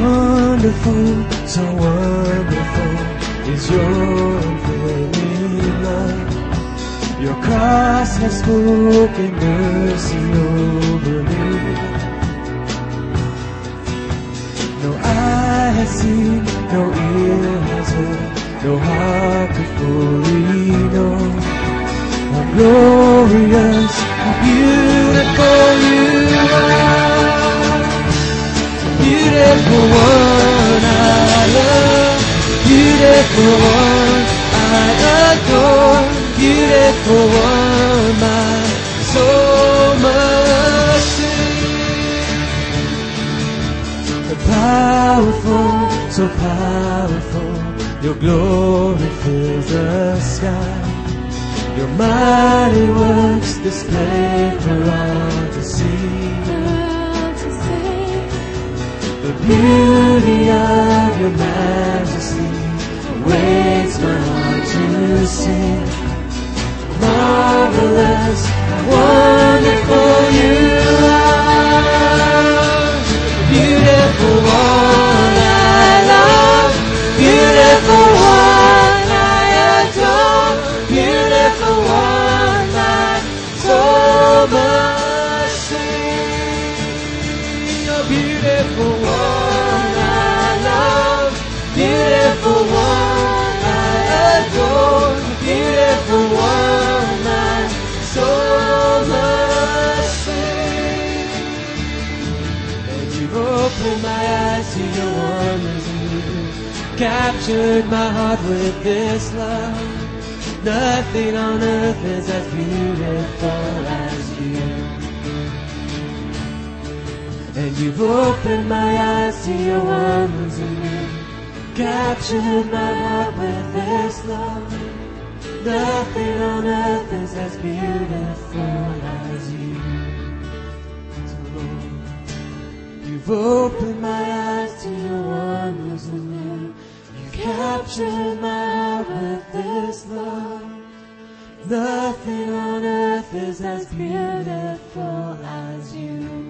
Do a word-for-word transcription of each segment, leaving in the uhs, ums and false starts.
wonderful, so wonderful is your unfailing love. Your cross has spoken mercy over me. No eye has seen, no ear has heard, no heart could fully know how glorious, how beautiful you are. Beautiful one I love, beautiful one I adore, beautiful one my soul must sing. So powerful, so powerful, your glory fills the sky. Your mighty works displayed for all to see. The beauty of your majesty awaits my heart to sing. Marvelous, wonderful you are. Beautiful one I love, beautiful one I adore, beautiful one I so much. Beautiful one I love, beautiful one I adore, beautiful one I so much sing. And you've opened my eyes to your wonders, and you captured my heart with this love. Nothing on earth is as beautiful as you. And you've opened my eyes to your wonders in me, captured my heart with this love. Nothing on earth is as beautiful as you. So Lord, you've opened my eyes to your wonders in me, you captured my heart with this love. Nothing on earth is as beautiful as you.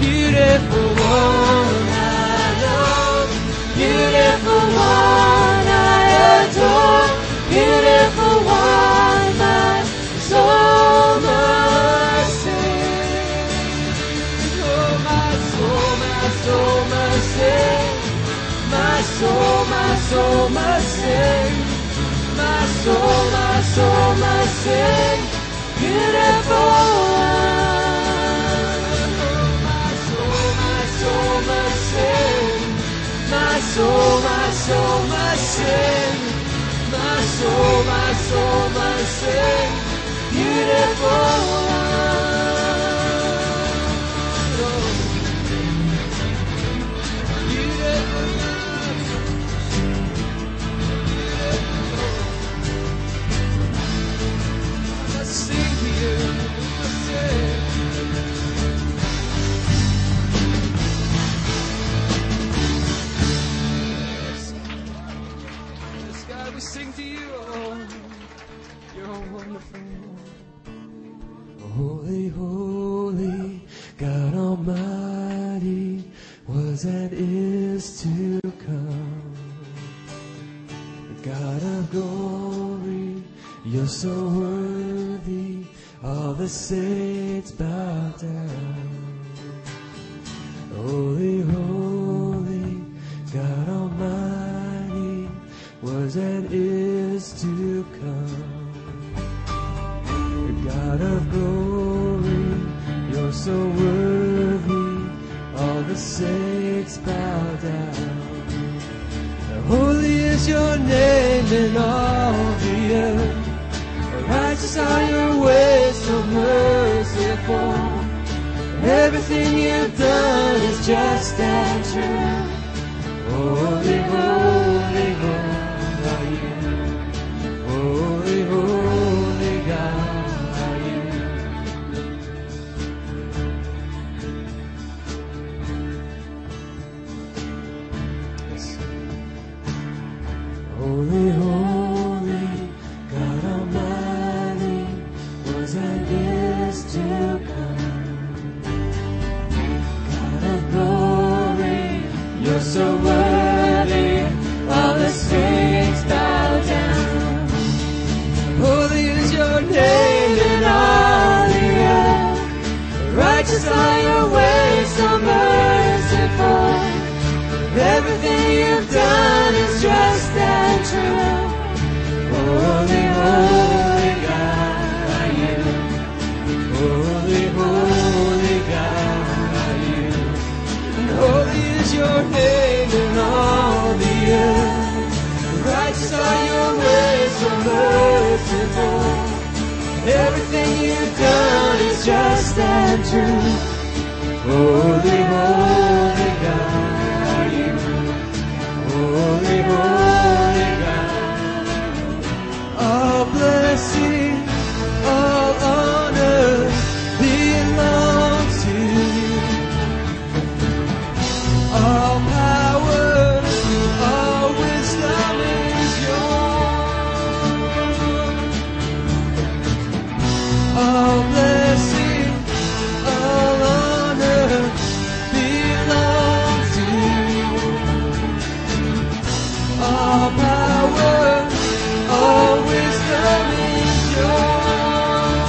Beautiful one I love, beautiful one I adore, beautiful one my soul must sing. Oh my soul, my soul must sing, my soul, my soul must sing, my soul, my soul must sing, beautiful one. My soul, my soul must sing, my soul, my soul must sing, beautiful one, beautiful one. I must sing to you, I must sing. We sing to you, oh, you're wonderful. Holy, holy, God Almighty, was and is to come. God of glory, you're so worthy, all the saints bow down. Holy, holy, God Almighty, was and is to come. God of glory, you're so worthy, all the saints bow down. Holy is your name in all the earth, righteous are your ways, so merciful. Everything you've done is just and true. Holy, holy, holy are you, holy, holy God, are you. Yes. Holy, holy merciful. Everything you've done is just and true. Holy, holy God are you. Holy, holy God. All blessing, all honor belongs to you. All all blessing, all honor belongs to you. All power, all wisdom is yours.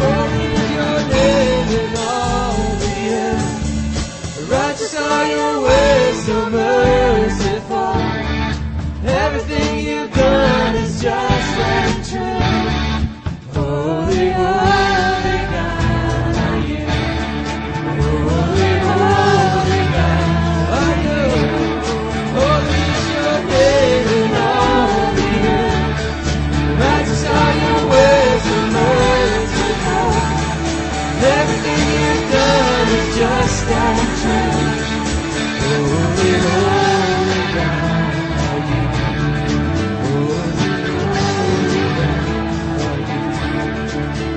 Holy is your name in all the earth. Righteous are your ways, so merciful. Everything you've done is just and true. Holy, holy God are you. Holy, holy God are you. Holy is your name in all the earth. Righteous are your ways and merciful. Everything you've done is just and true. Holy, holy God are you.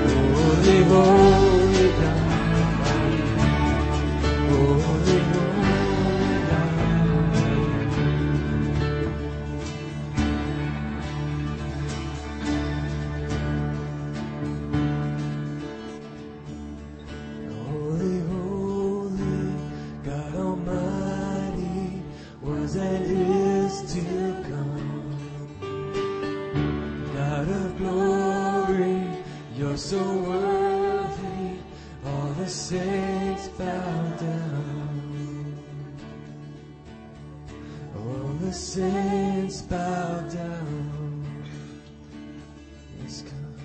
Holy, holy God, holy, holy God, holy, holy God Almighty, was and is to come. God of glory, you're so worthy. The saints bow down. Oh, the saints bow down. Let's come.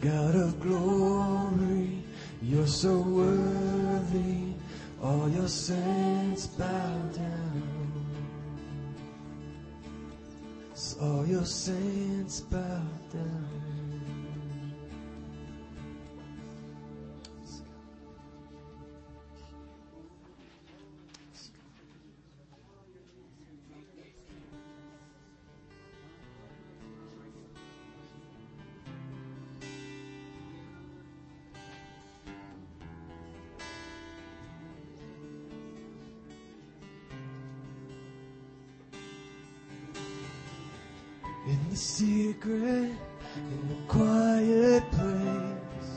God of glory, you're so worthy. All your saints bow down. All your saints bow down. In the secret, in the quiet place,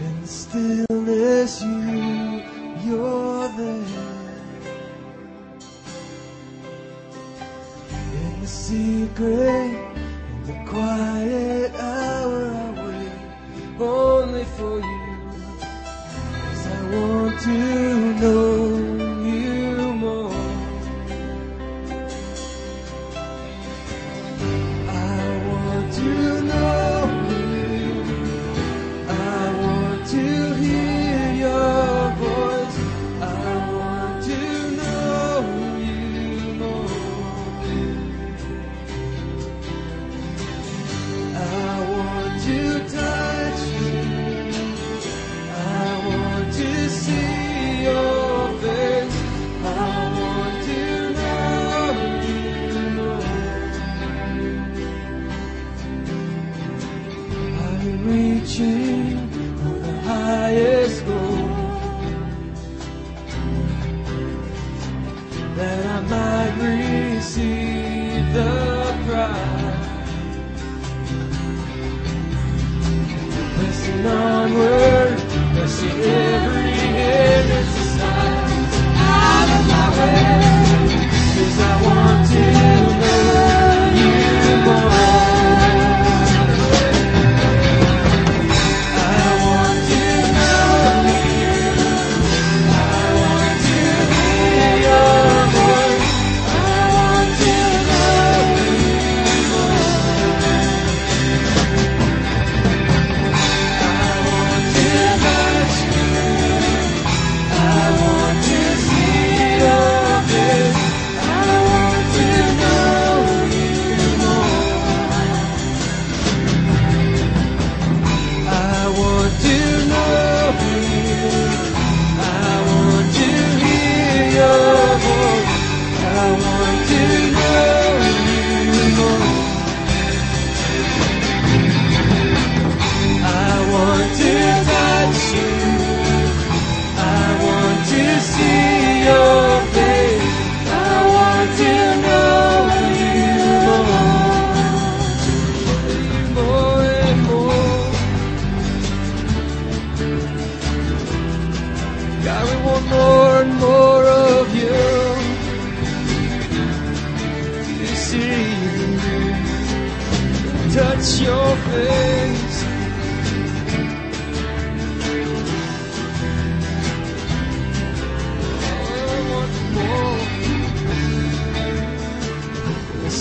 in the stillness, you, you're there. In the secret, in the quiet hour, I wait only for you, 'cause I want to know.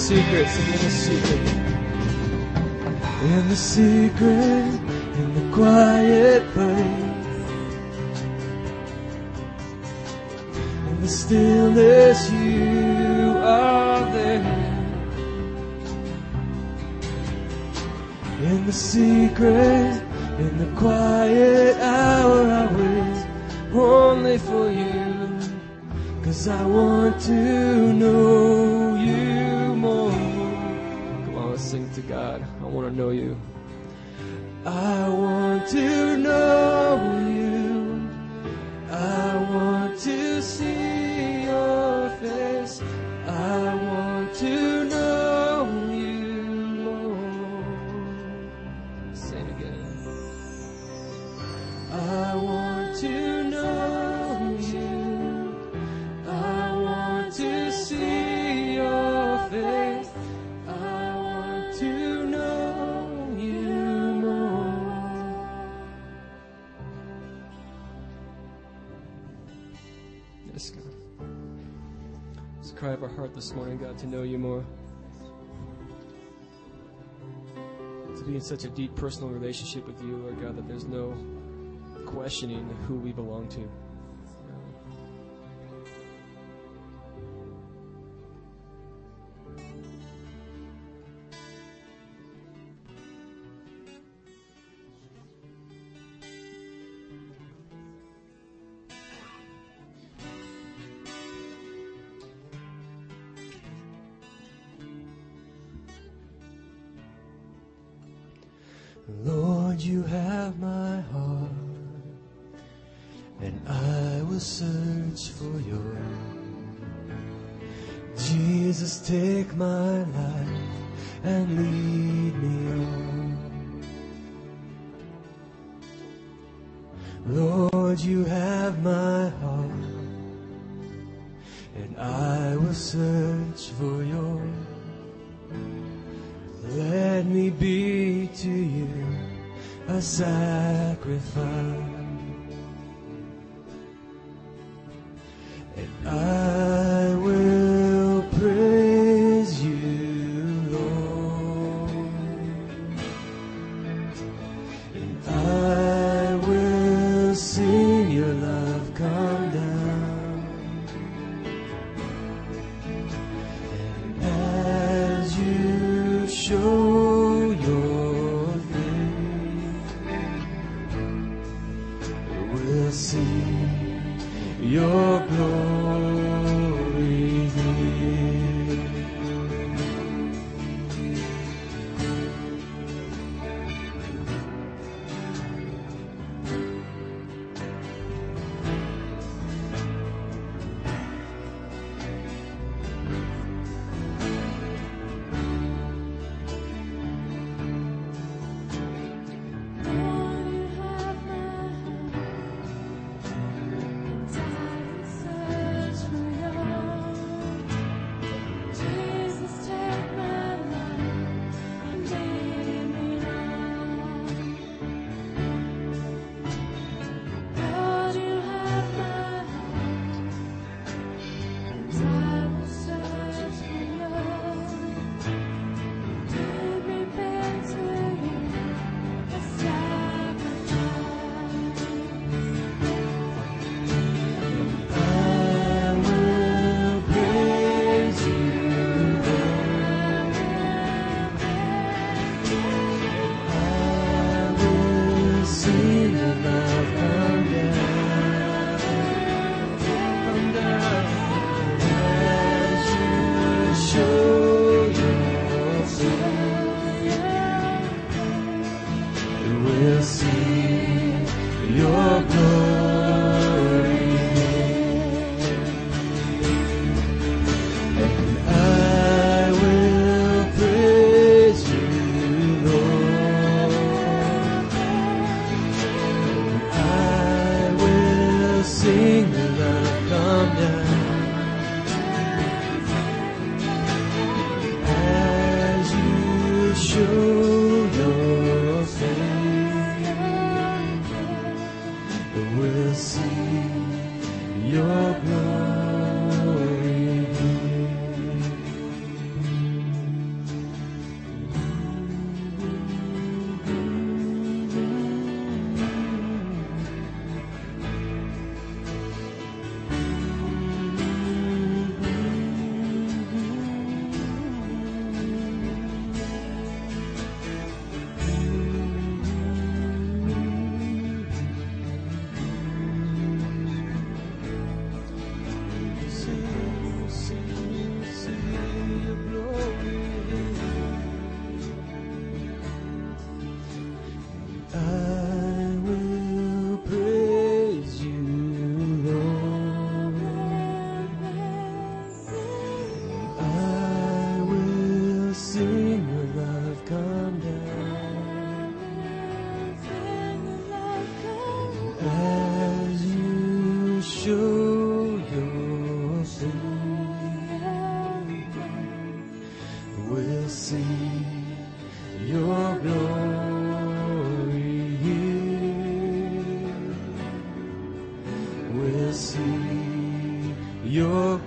Secrets and in the secret, in the secret, in the quiet place, in the stillness, you are there. In the secret, in the quiet hour, I wait only for you, 'cause I want to know you. Sing to God. I want to know you. I want to know you. I want to see your face. I want to know you more. Sing again. I want to know you. I want to see your face. To know you more. Yes, God. It's the cry of our heart this morning, God, to know you more. To be in such a deep personal relationship with you, Lord God, that there's no questioning who we belong to. Lord, you have my heart, and I will search for yours. Jesus, take my life and lead me on. Lord, you have my heart, and I will search for yours. Let me be to you a sacrifice, and I will praise you, Lord, and I will sing your love come down, and as you show your glory here.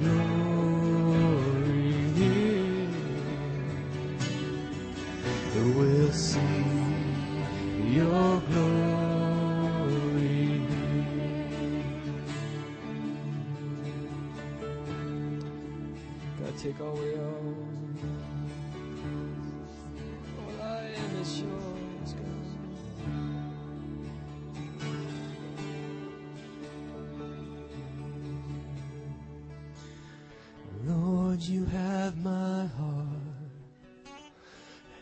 of glory here. We'll see your glory here. God, take all we are. You have my heart,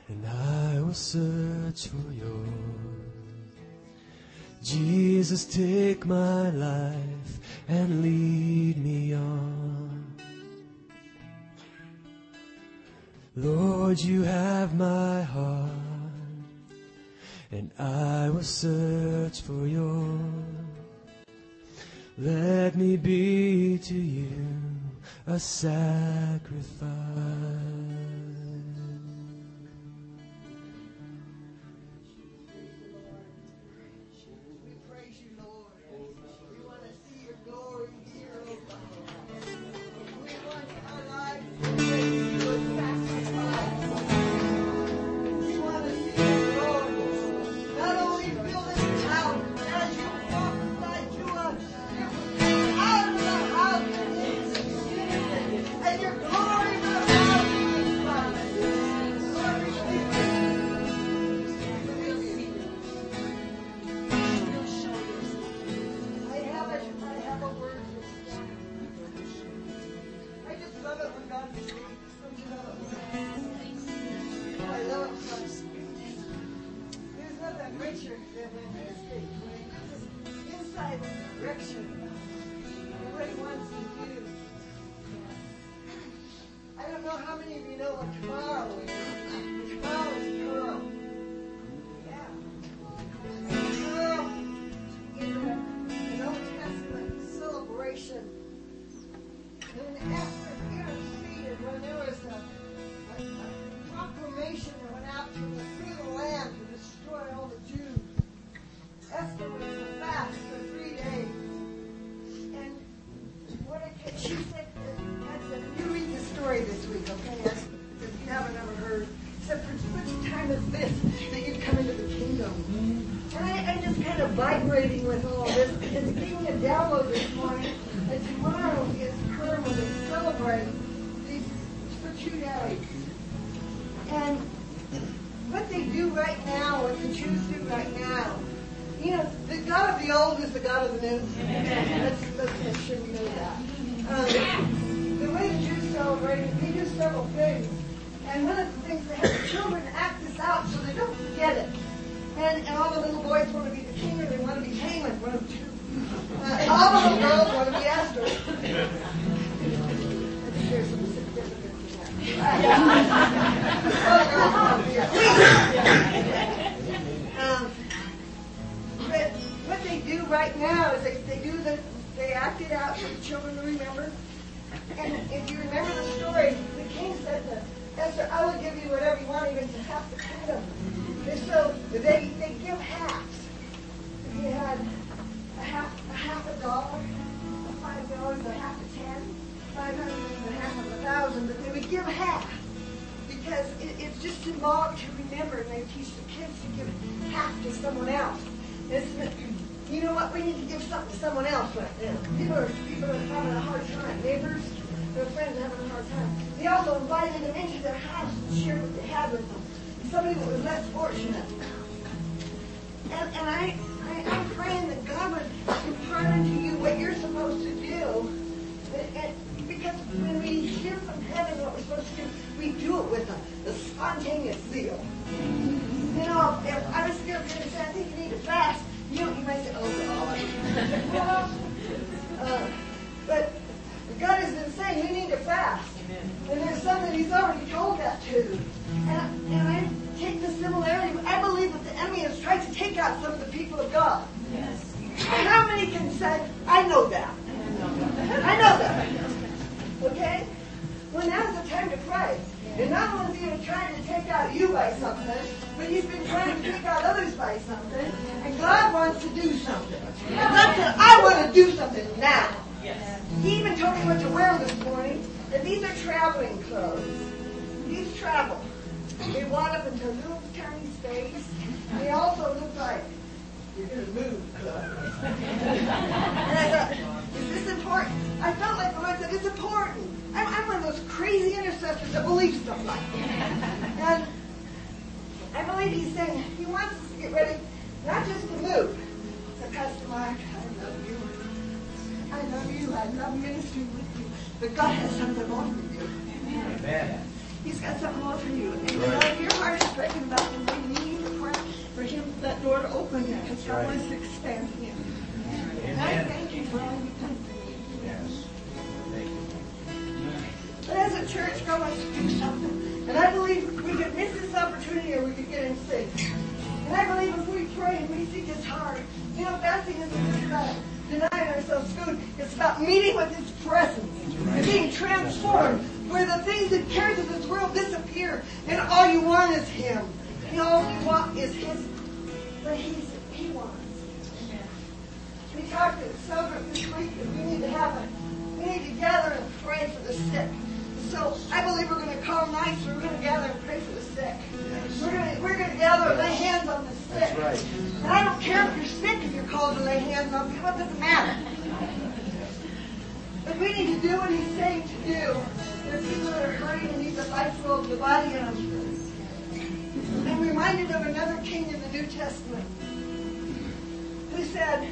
and I will search for yours. Jesus, take my life and lead me on. Lord, you have my heart, and I will search for yours. Let me be to you a sacrifice. We praise you, Lord. We want to see your glory here, oh God. We want our lives to praise you a sacrifice. We want to see your glory. Not only fill this house as you walk beside you us, out of the house and your glory will have you, Father. Lord, receive it. I have a, I have a word this morning. I just love it when God speaks. Don't you love it? I love it when God speaks. There's nothing richer than when He speaks. It's inside direction. What He wants to do. I don't know how many of you know what tomorrow is. Tomorrow is Pearl. Yeah. Pearl is an Old Testament celebration. When Esther interceded, when there was a, a, a proclamation that went out to the through the land to destroy all the Jews, Esther was in a fast for three days. And what it, she said, you read the story this week, okay? That's, if you haven't ever heard, except for such time as this that you come into the kingdom. And I, I'm just kind of vibrating with all this. It's being a download this morning. And tomorrow is Purim, when we celebrate these for two days. And what they do right now, what the Jews do right now, you know, the God of the old is the God of the new. Let's, let's make sure we know that. Um, The way the Jews celebrate is they do several things. And one of the things they have the children act this out so they don't forget it. And, and all the little boys want to be the king, or they want to be Haman, one of the two. Uh, all the little girls want to be Esther. I think there's some significance in that. um, but what they do right now is they, they do the, they act it out so the children remember. And if you remember the story, the king said to Esther, I will give you whatever you want, even to half the kingdom. And so they, they give halves. If you had a half a half a dollar, a five dollars, a half a ten, five hundred, and a half of a thousand, but they would give half. Because it, it's just symbolic to remember, and they teach the kids to give half to someone else. It's, you know what? We need to give something to someone else right now. People are, people are having a hard time. Neighbors, their friends are having a hard time. They also invited them into their house and shared what they had with them. Somebody that was less fortunate. And, and I, I, I'm praying that God would impart unto you what you're supposed to do. And, and because when we hear from heaven what we're supposed to do, we do it with a, a spontaneous zeal. You know, if I was still going to say, I think you need to fast. You know, you might say, oh, God. Well, uh, but God has been saying you need to fast. Amen. And there's some that He's already told that to. And, and I take the similarity. I believe that the enemy has tried to take out some of the people of God. Yes. And how many can say, I know that? I know that. I know that. Okay? Well, now's the time to pray. And not only is He trying to take out you by something, but He's been trying to take out others by something. And God wants to do something. Not that I want to do something now. Yes. He even told me what to wear this morning. And these are traveling clothes. These travel. They want them into a little tiny space. They also look like you're going to move clothes. And I thought, is this important? I felt like the Lord said, it's important. I'm, I'm one of those crazy intercessors that believe stuff like that. And I believe he's saying he wants us to get ready, not just to move. The customer, I love you. I love you. I love ministry with you. But God has something more for you. Amen. He's got something more for you. And you right. know, if your heart is breaking about the way you need to pray for him, that door to open it, because God wants to expand him. Amen. And I thank you for all you've done for me. Yes. Thank you. But as a church, God wants to do something. And I believe we could miss this opportunity or we could get in sick. And I believe if we pray and we seek his heart, you know, fasting isn't just about denying ourselves food. It's about meeting with his presence and being transformed, where the things that cares of this world disappear, and all you want is him. And all you want is his, but he's, he wants. We talked to Silver this week that we need to have it. We need to gather and pray for the sick. So I believe we're going to call nights. We're going to gather and pray for the sick. We're going to, we're going to gather and lay hands on the sick. That's right. And I don't care if you're sick, if you're called to lay hands on people. It doesn't matter. But we need to do what he's saying to do. There are people that are hurting and need the life flow of the body and of I'm reminded of another king in the New Testament who said,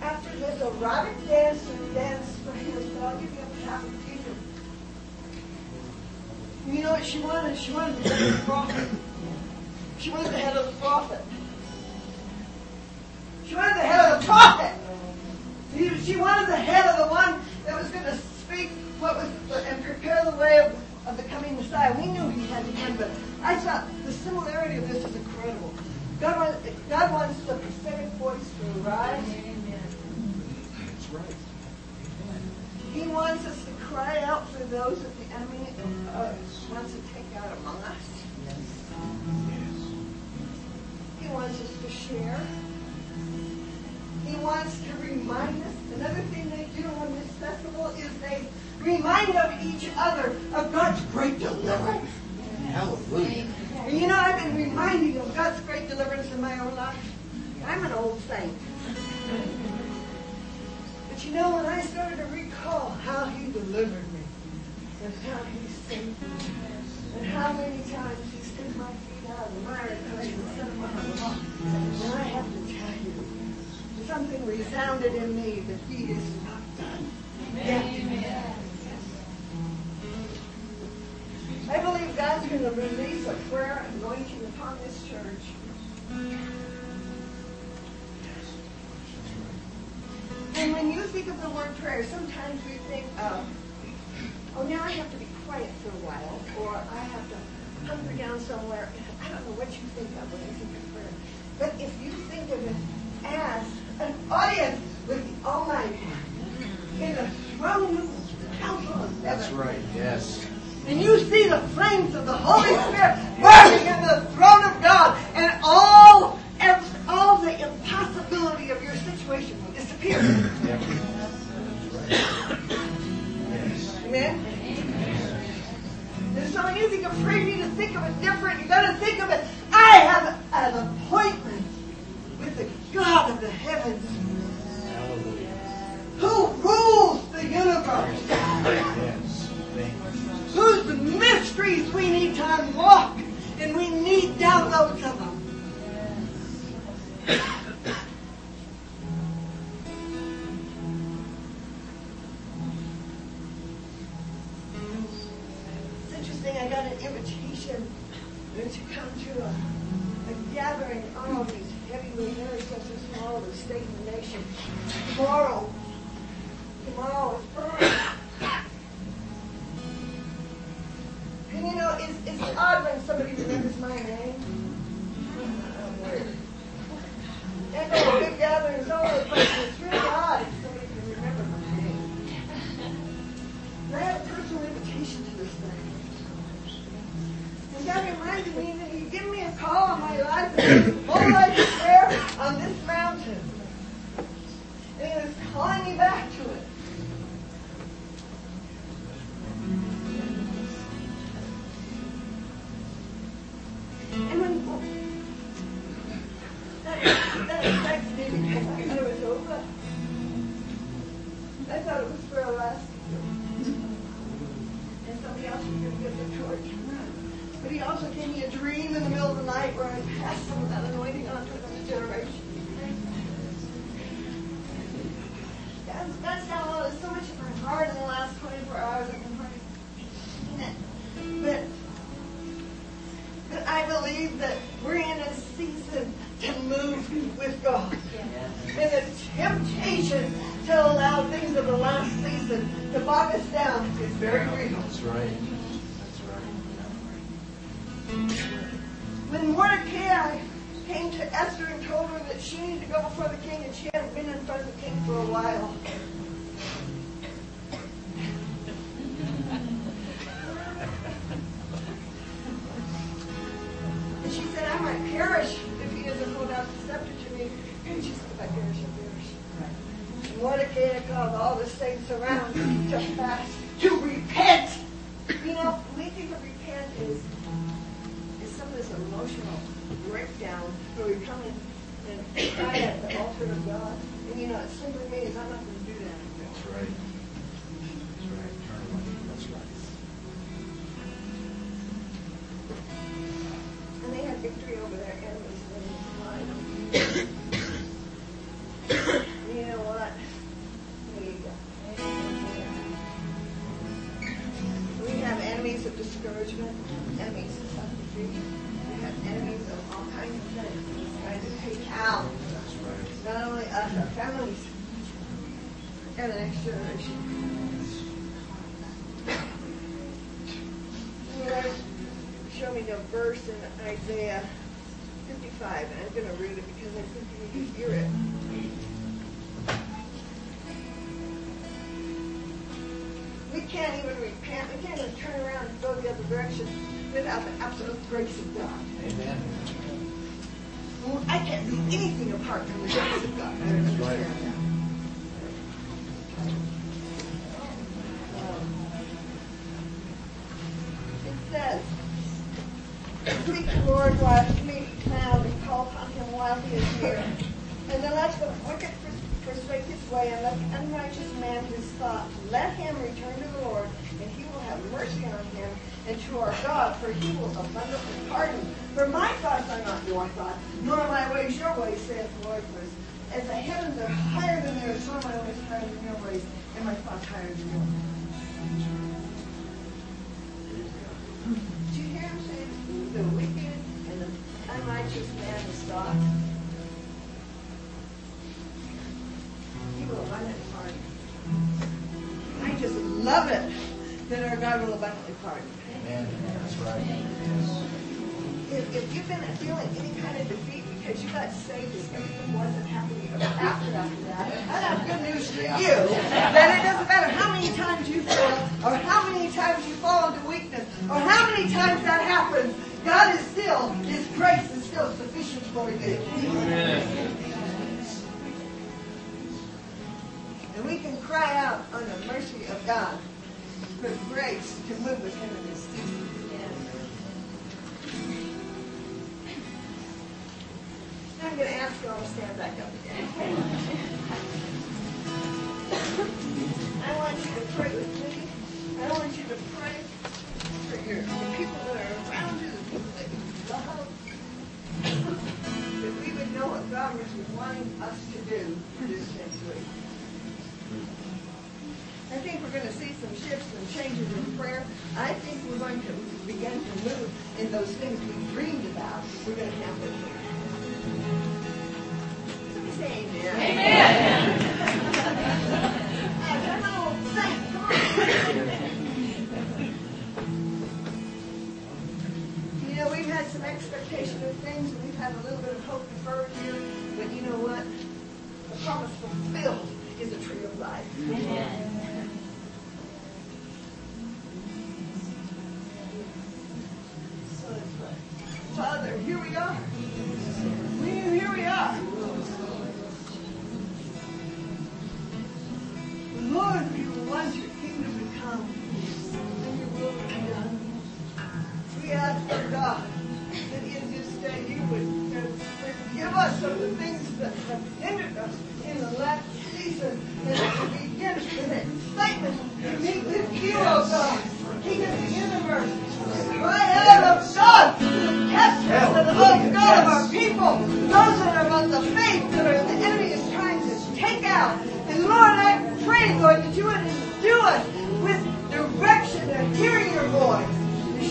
after this erotic dancer danced for his dog, you get top of Peter. You know what she wanted? She wanted the head of the prophet. She wanted the head of the prophet. She wanted the head of the prophet. She wanted the head of the one that was going to speak what was and prepare the way of, of the coming Messiah. We knew he had to come, but I thought the similarity of this is incredible. God wants, God wants the prophetic voice to arise. Amen. That's right. He wants us to cry out for those that the enemy uh, wants to take out among us. Yes. Yes. He wants us to share. He wants to remind us. Another thing they do on this festival is they remind of each other of God's great deliverance. Yes. Hallelujah. And you know, I've been reminding you of God's great deliverance in my own life. I'm an old saint. But you know, when I started to recall how he delivered me and how he saved me and how many times he stood my feet out of the mire and set them on the wall, and I have to tell you, something resounded in me that he is not done. Amen. Yes. I believe God's going to release a prayer anointing upon this church. And when you think of the word prayer, sometimes we think of, oh, now I have to be quiet for a while, or I have to hunker down somewhere. I don't know what you think of when you think of prayer. But if you think of it as an audience with the Almighty in the throne room of the council of heaven. That's right, yes. And you see the flames of the Holy Spirit burning in the throne of God, and all, all the impossibility of your situation will disappear. Yep. That's right. Yes. Amen? And so when you think of prayer, you need to think of it different. You've got to think of it, I have an appointment with the God of the heavens, hallelujah, who rules the universe, yes, whose mysteries we need to unlock, and we need downloads of them. Yes. It's interesting, I got an invitation to come to a, a gathering on all these heavyweight intercessors from all the state and the nation. Tomorrow, tomorrow is Friday. And you know, it's, it's odd when somebody remembers my name. I'm weird. And there's a big gathering, it's all over the place. It's really odd if somebody can remember my name. And I had a personal invitation to this thing. And God reminded me that he gave me a call on my life and whole life is there on this mountain. And he was calling me back to it. But he also gave me a dream in the middle of the night where I passed some of that anointing on to another generation. That's, that's how I was so much hard in the last twenty-four hours I've been praying. But, but I believe that we're in a season to move with God. And the temptation to allow things of the last season to bog us down is very real. That's right. When Mordecai came to Esther and told her that she needed to go before the king, and she hadn't been in front of the king for a while, and she said, "I might perish if he doesn't hold out the scepter to me." And she said, "If I perish, I perish." And Mordecai called all the saints around to fast, to repent. You know, we think of repent is this emotional breakdown where we come in and cry at the altar of God. And you know, it simply means I'm not going to do that. That's right. That's right. Turn away. That's right. And they had victory over their enemies. You know what? There you go. We have enemies of discouragement, enemies of suffering. Enemies of all kinds of things trying to take out not only us, our families, and the next generation. The Lord showed me a verse in Isaiah fifty-five, and I'm going to read it because I think you need to hear it. We can't even repent, we can't even turn around and go the other direction without the absolute grace of God. Amen. Well, I can't do anything apart from the grace of God. I don't understand right. that. Um, it says, "Seek the Lord while he may be found, and call upon him while he is near. And then let the wicked forsake his way, and let the unrighteous man his thoughts. Let him return to the Lord, and he will have mercy on him, and to our God, for he will abundantly pardon. For my thoughts are not your thoughts, nor my ways your ways, saith the Lord. As the heavens are higher than the earth, so are my ways higher than your ways, and my thoughts higher than your ways." Do you hear him saying the wicked and the unrighteous man is thoughts? He will abundantly pardon. I just love it that our God will abundantly pardon. That's right. If, if you've been feeling any kind of defeat because you got saved and everything wasn't happening after after that, I have good news for you. That it doesn't matter how many times you fail, or how many times you fall into weakness, or how many times that happens, God is still, His grace is still sufficient for you. Amen. And we can cry out on the mercy of God for grace to move with Him in this season. Yeah. I'm going to ask you all to stand back up again. I want you to pray with me. I want you to pray for your, the people that are around you, the people that you love, that we would know what God was wanting us to do this next week. I think we're going to see some shifts and changes in prayer. I think we're going to begin to move in those things we dreamed about. We're going to have them here. Somebody say amen. Amen. Come on, come on. You know, we've had some expectation of things, and we've had a little bit of hope deferred here, but you know what? The promise fulfilled is a tree of life. Amen. Father, here we are. Here we are.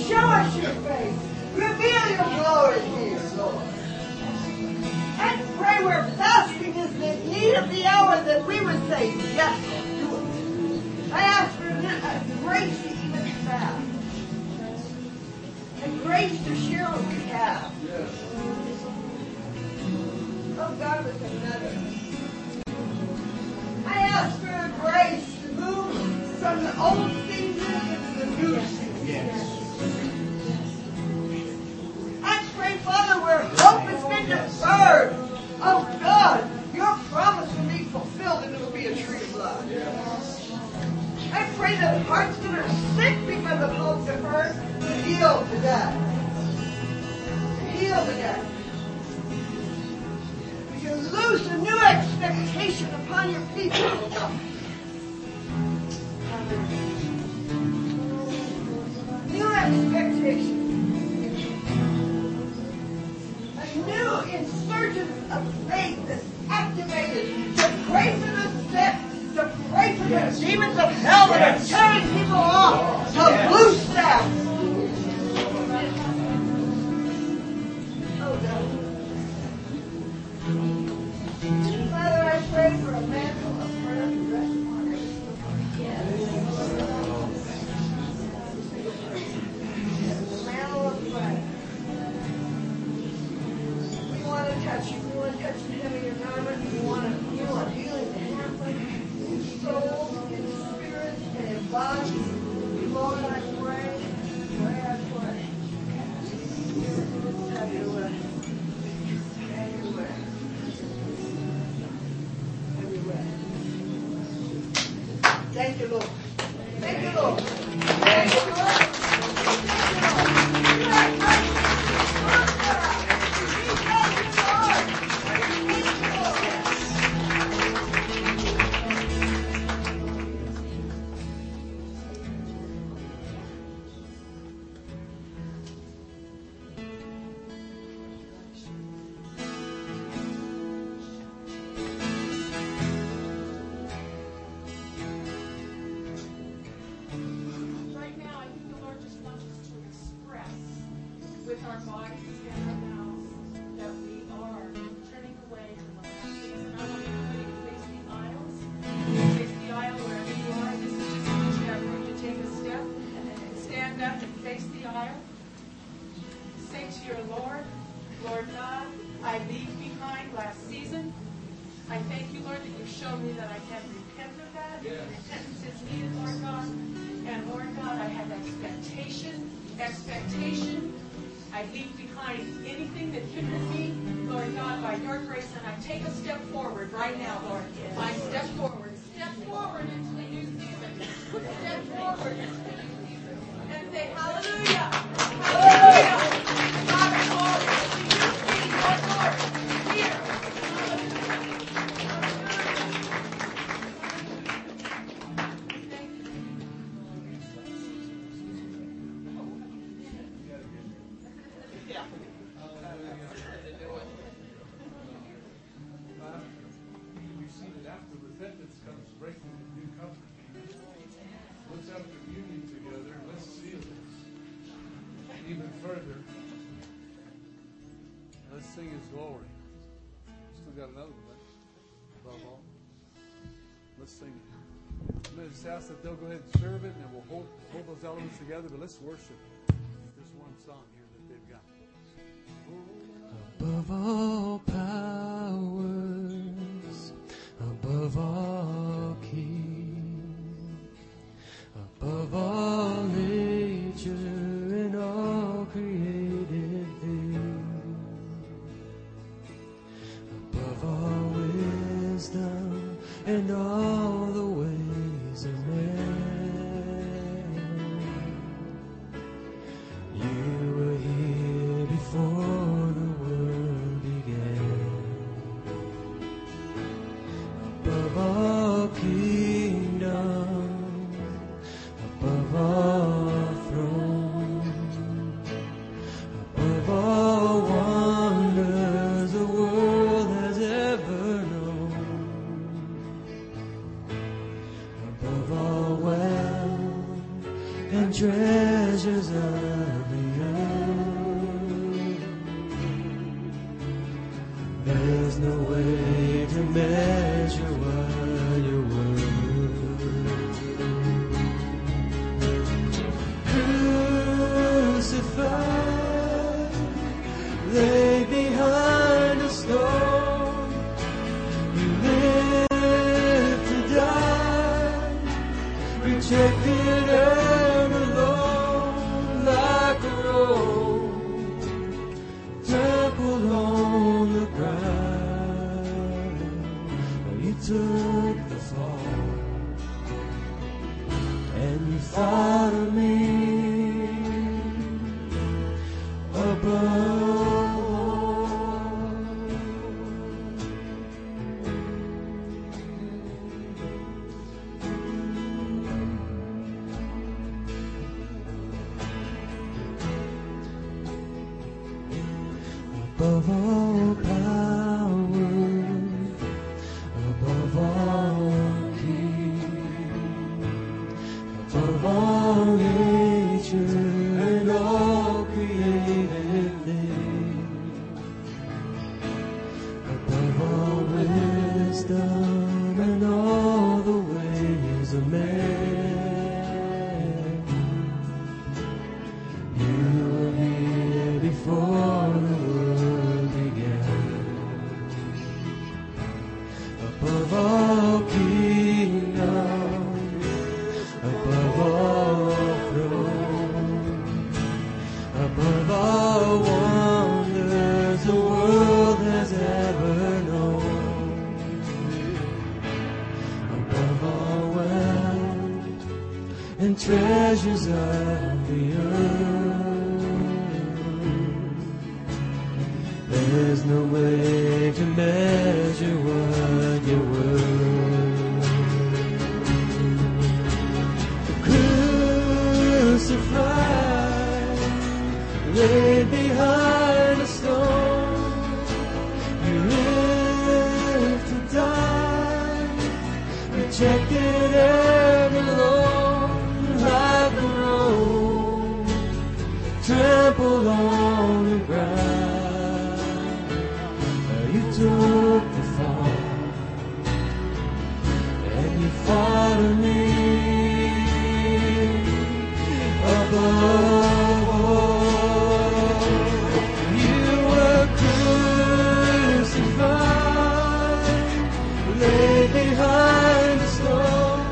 Show us your face. Reveal your glory here, Lord. And pray where fasting is the need of the hour that we would say, yes, do it. I ask for a grace to even fast. And grace to share what we have. Oh, God, with another. I ask for a grace to move from the old season into the new season. Yes. I pray, Father, where hope has been deferred. Oh, God, your promise will be fulfilled and it will be a tree of life. Yes. I pray that hearts that are sick because of hope deferred will heal to that. Heal to that. You lose a new expectation upon your people. New expectation. A new insurgence of faith that's activated to pray for the sick, to pray for the demons of hell that are tearing people off, to loose them. Ask that they'll go ahead and serve it, and we'll hold, hold those elements together, but let's worship this one song here that they've got. Above all powers, above all king, above all nature and all created things, above all wisdom and all the ways of man. You were here before the world began. Above all and treasures of the earth. There's no way to measure what you're worth. Crucified, laid behind a stone, you live to die, rejected and alone like a robe, trampled on the ground. You took the fall and you followed me above. Above all power, above all king, above all nature and all created things, above all wisdom and all the ways of man, you were here before the above all kingdoms, above all thrones, above all wonders the world has ever known, above all wealth and treasures of the earth. There's no way to measure what your word. Crucified, laid behind a stone, you live to die, rejected and alone like the road, trampled on the ground. You took the fall. Follow me above all. You were crucified, laid behind the stone.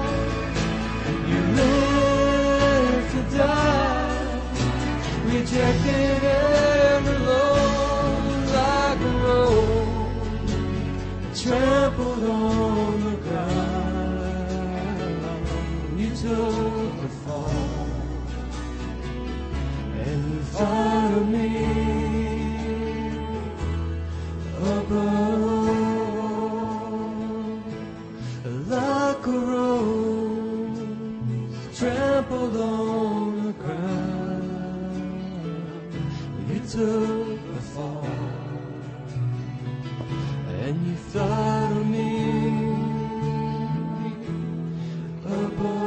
You lived to die, rejected and alone like a robe, trampled on the ground. You took the fall and you followed me above, like a rose trampled on the ground. You took the fall and you followed me above.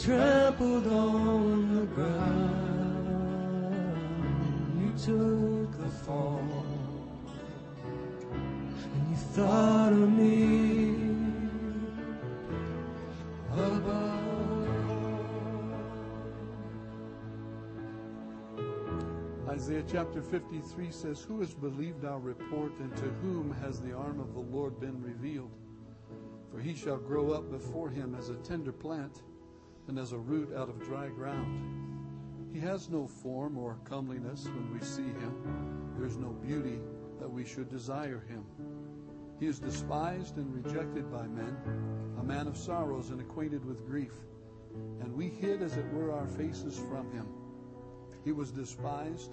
Trampled on the ground, you took the fall, and you thought of me above. Isaiah chapter fifty-three says, "Who has believed our report, and to whom has the arm of the Lord been revealed? For he shall grow up before him as a tender plant, and as a root out of dry ground. He has no form or comeliness when we see him. There is no beauty that we should desire him. He is despised and rejected by men, a man of sorrows and acquainted with grief. And we hid as it were our faces from him. He was despised,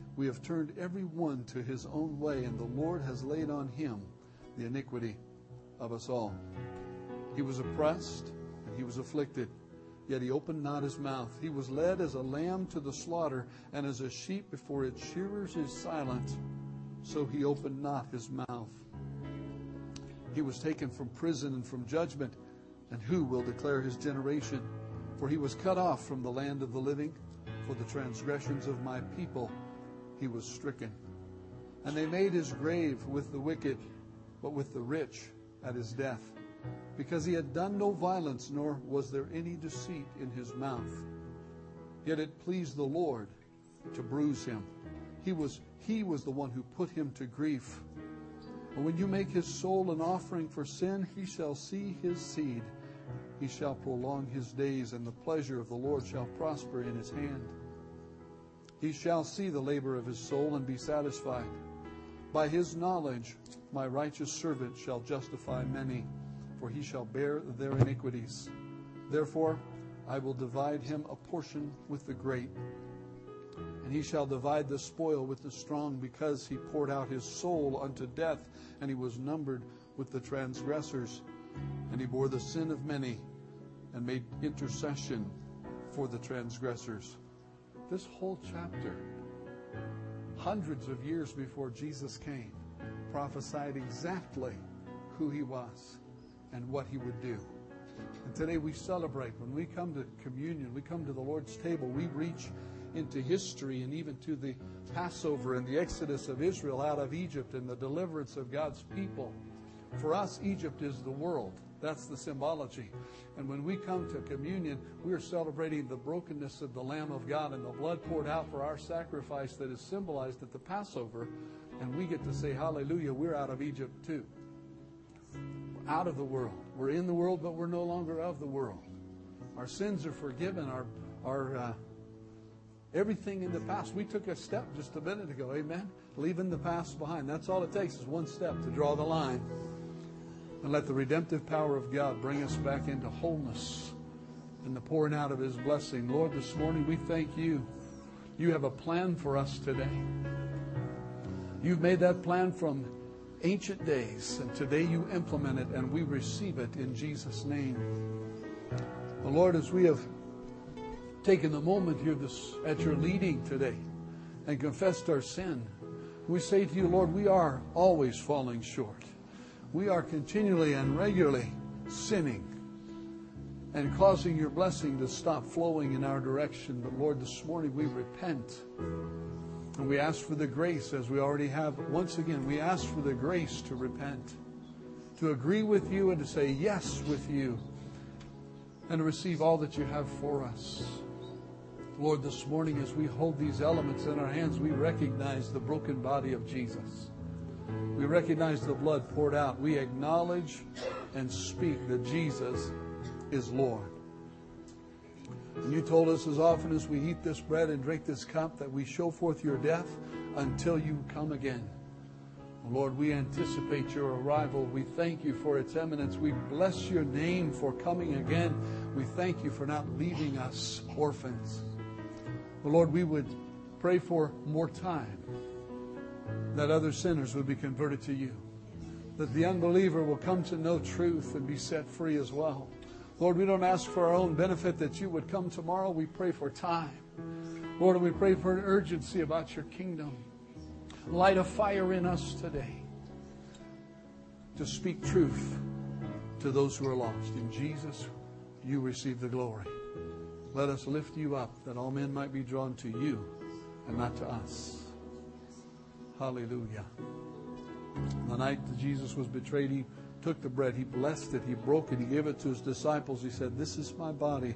We have turned every one to his own way, and the Lord has laid on him the iniquity of us all. He was oppressed and he was afflicted, yet he opened not his mouth. He was led as a lamb to the slaughter, and as a sheep before its shearers is silent, so he opened not his mouth. He was taken from prison and from judgment, and who will declare his generation? For he was cut off from the land of the living. For the transgressions of my people he was stricken. And they made his grave with the wicked, but with the rich at his death, because he had done no violence, nor was there any deceit in his mouth. Yet it pleased the Lord to bruise him. He was, he was the one who put him to grief. And when you make his soul an offering for sin, he shall see his seed. He shall prolong his days, and the pleasure of the Lord shall prosper in his hand. He shall see the labor of his soul and be satisfied. By his knowledge, my righteous servant shall justify many, for he shall bear their iniquities. Therefore, I will divide him a portion with the great, and he shall divide the spoil with the strong, because he poured out his soul unto death, and he was numbered with the transgressors. And he bore the sin of many and made intercession for the transgressors. This whole chapter, hundreds of years before Jesus came, prophesied exactly who he was and what he would do. And today we celebrate. When we come to communion, we come to the Lord's table, we reach into history and even to the Passover and the exodus of Israel out of Egypt and the deliverance of God's people. For us, Egypt is the world. That's the symbology. And when we come to communion, we're celebrating the brokenness of the Lamb of God and the blood poured out for our sacrifice that is symbolized at the Passover. And we get to say, hallelujah, we're out of Egypt too. We're out of the world. We're in the world, but we're no longer of the world. Our sins are forgiven. Our, our uh, everything in the past. We took a step just a minute ago, amen? Leaving the past behind. That's all it takes is one step to draw the line. And let the redemptive power of God bring us back into wholeness and the pouring out of his blessing. Lord, this morning we thank you. You have a plan for us today. You've made that plan from ancient days, and today you implement it, and we receive it in Jesus' name. The Lord, as we have taken the moment here this, at your leading today and confessed our sin, we say to you, Lord, we are always falling short. We are continually and regularly sinning and causing your blessing to stop flowing in our direction. But Lord, this morning we repent and we ask for the grace, as we already have. Once again, we ask for the grace to repent, to agree with you and to say yes with you, and to receive all that you have for us. Lord, this morning as we hold these elements in our hands, we recognize the broken body of Jesus. We recognize the blood poured out. We acknowledge and speak that Jesus is Lord. And you told us, as often as we eat this bread and drink this cup, that we show forth your death until you come again. Lord, we anticipate your arrival. We thank you for its eminence. We bless your name for coming again. We thank you for not leaving us orphans. But Lord, we would pray for more time, that other sinners would be converted to you, that the unbeliever will come to know truth and be set free as well. Lord, we don't ask for our own benefit that you would come tomorrow. We pray for time. Lord, we pray for an urgency about your kingdom. Light a fire in us today to speak truth to those who are lost. In Jesus, you receive the glory. Let us lift you up, that all men might be drawn to you and not to us. Hallelujah. The night that Jesus was betrayed, he took the bread, he blessed it, he broke it, he gave it to his disciples. He said, "This is my body.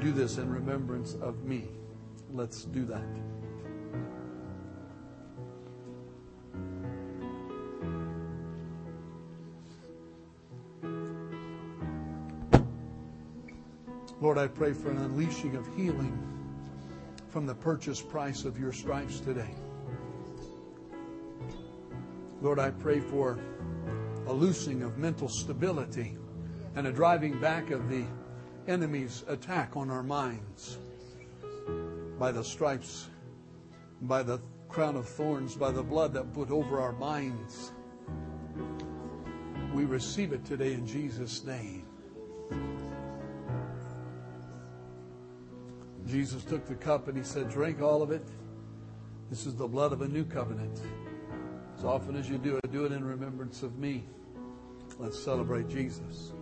Do this in remembrance of me." Let's do that. Lord, I pray for an unleashing of healing from the purchase price of your stripes today. Lord, I pray for a loosing of mental stability and a driving back of the enemy's attack on our minds. By the stripes, by the crown of thorns, by the blood that put over our minds, we receive it today in Jesus' name. Jesus took the cup and he said, drink all of it. This is the blood of a new covenant. As often as you do it, do it in remembrance of me. Let's celebrate Jesus.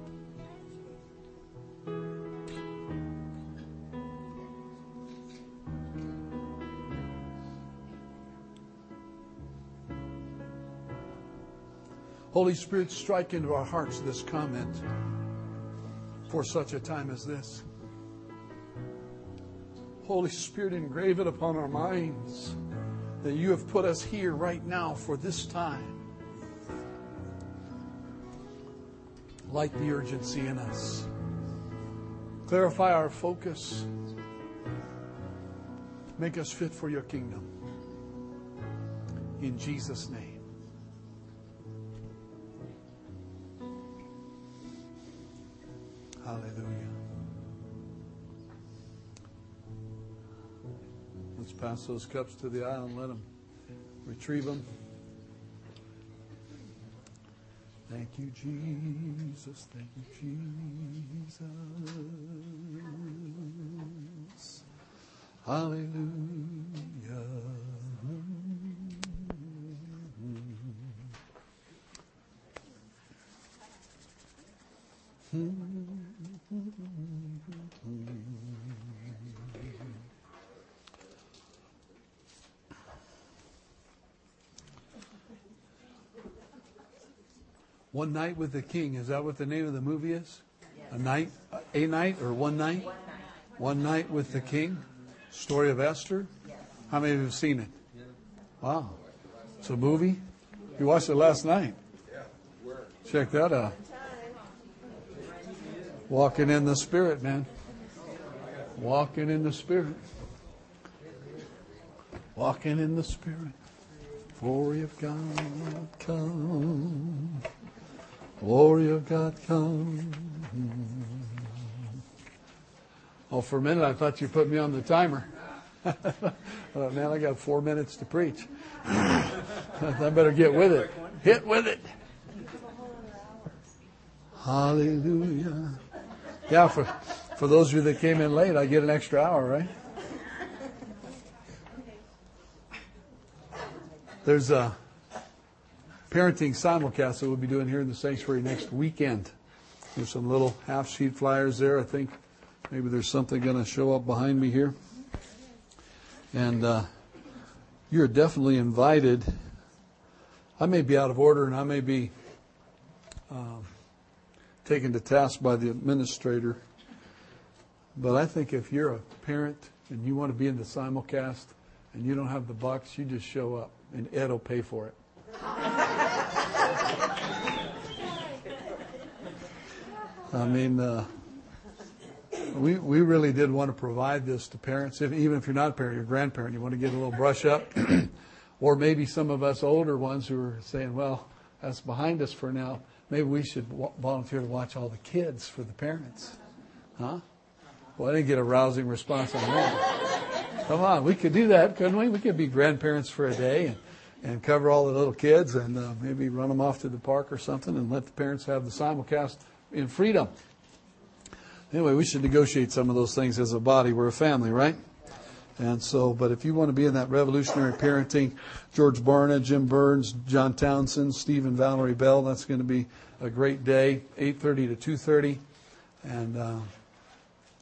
Holy Spirit, strike into our hearts this comment for such a time as this. Holy Spirit, engrave it upon our minds that you have put us here right now for this time. Light the urgency in us. Clarify our focus. Make us fit for your kingdom. In Jesus' name. Hallelujah. Let's pass those cups to the aisle and let them retrieve them. Thank you, Jesus. Thank you, Jesus. Hallelujah. Hmm. One Night with the King. Is that what the name of the movie is? Yes. A night, a night, or one night? One night. One Night with the King. Story of Esther. Yes. How many of you have seen it? Yeah. Wow. It's a movie. Yeah. You watched it last night. Yeah. Check that out. Walking in the Spirit, man. Walking in the Spirit. Walking in the Spirit. Glory of God, come. Glory of God, come. Oh, for a minute I thought you put me on the timer. I thought, man, I got four minutes to preach. I better get with it. Hit with it. Hallelujah. Yeah, for, for those of you that came in late, I get an extra hour, right? There's a parenting simulcast that we'll be doing here in the sanctuary next weekend. There's some little half-sheet flyers there. I think maybe there's something going to show up behind me here. And uh, you're definitely invited. I may be out of order and I may be uh, taken to task by the administrator. But I think if you're a parent and you want to be in the simulcast and you don't have the bucks, you just show up. And Ed will pay for it. I mean, uh, we we really did want to provide this to parents. If, even if you're not a parent, you're a grandparent, you want to get a little brush up. Or maybe some of us older ones who are saying, well, that's behind us for now. Maybe we should w- volunteer to watch all the kids for the parents. Huh? Well, I didn't get a rousing response on that. Come on, we could do that, couldn't we? We could be grandparents for a day and, and cover all the little kids and uh, maybe run them off to the park or something and let the parents have the simulcast in freedom. Anyway, we should negotiate some of those things as a body. We're a family, right? And so, but if you want to be in that revolutionary parenting, George Barna, Jim Burns, John Townsend, Steve and Valerie Bell, that's going to be a great day, eight thirty to two thirty. And... Uh,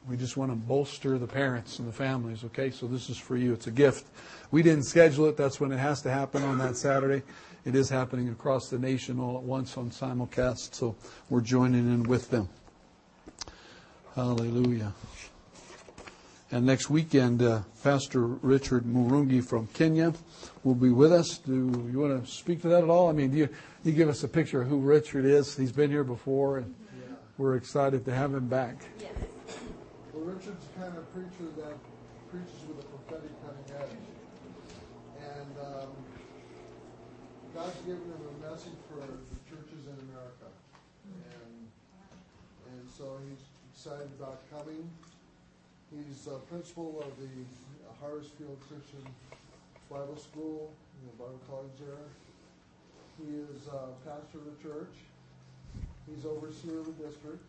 We just want to bolster the parents and the families, okay? So this is for you. It's a gift. We didn't schedule it. That's when it has to happen on that Saturday. It is happening across the nation all at once on simulcast, so we're joining in with them. Hallelujah. And next weekend, uh, Pastor Richard Murungi from Kenya will be with us. Do you want to speak to that at all? I mean, do you, do you give us a picture of who Richard is? He's been here before, and yeah. We're excited to have him back. Yes. Richard's the kind of preacher that preaches with a prophetic cutting edge. And um, God's given him a message for the churches in America. And excited about coming. He's a principal of the Harrisfield Christian Bible School, in the Bible College there. He is a pastor of the church. He's overseer of the district.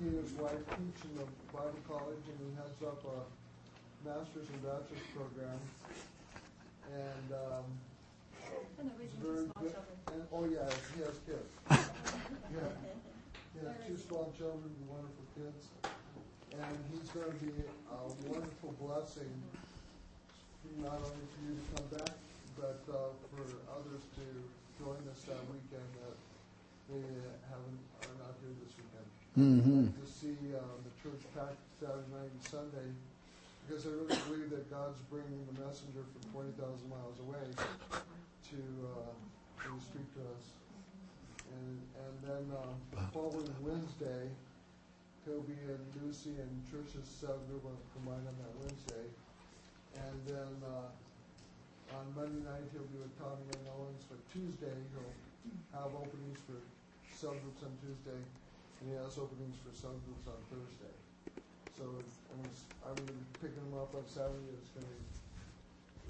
He and his wife teach in the Bible College, and he heads up a master's and bachelor's program. And um, and the small children. And, oh yeah, he has kids. Yeah, he has two small children, wonderful kids, and he's going to be a wonderful blessing, not only for you to come back, but uh, for others to join us that weekend that they haven't are not here this weekend. Mm-hmm. To see uh, the church packed Saturday night and Sunday. Because I really believe that God's bringing the messenger from twenty thousand miles away to, uh, to speak to us. And, and then um, following Wednesday, Kobe and Lucy and Trisha's seven are going to combine on that Wednesday. And then uh, on Monday night, he'll be with Tommy and Owens. But Tuesday, he'll have openings for subgroups on Tuesday, and he has openings for subgroups on Thursday. So I'm going to be picking him up on Saturday. It's going to be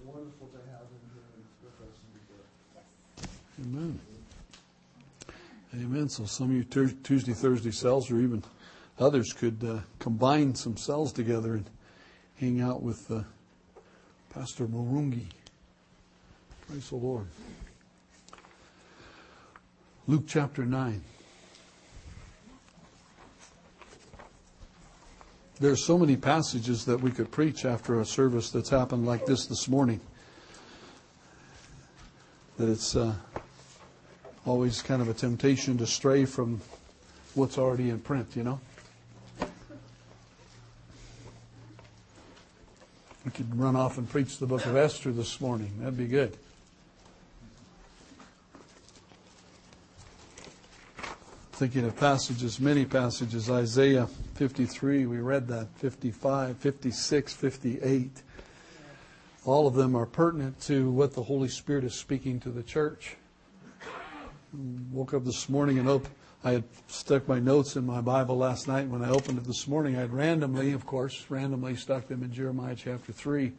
wonderful to have him here with us and be there. Amen. Amen. So some of you ter- Tuesday, Thursday cells, or even others, could uh, combine some cells together and hang out with uh, Pastor Morungi. Praise the Lord. Luke chapter nine. There's so many passages that we could preach after a service that's happened like this this morning, that it's uh, always kind of a temptation to stray from what's already in print, you know. We could run off and preach the book of Esther this morning. That'd be good. Thinking of passages, many passages, Isaiah fifty-three, we read that, fifty-five, fifty-six, fifty-eight. All of them are pertinent to what the Holy Spirit is speaking to the church. Woke up this morning and op- I had stuck my notes in my Bible last night. When I opened it this morning, I had randomly, of course, randomly stuck them in Jeremiah chapter three.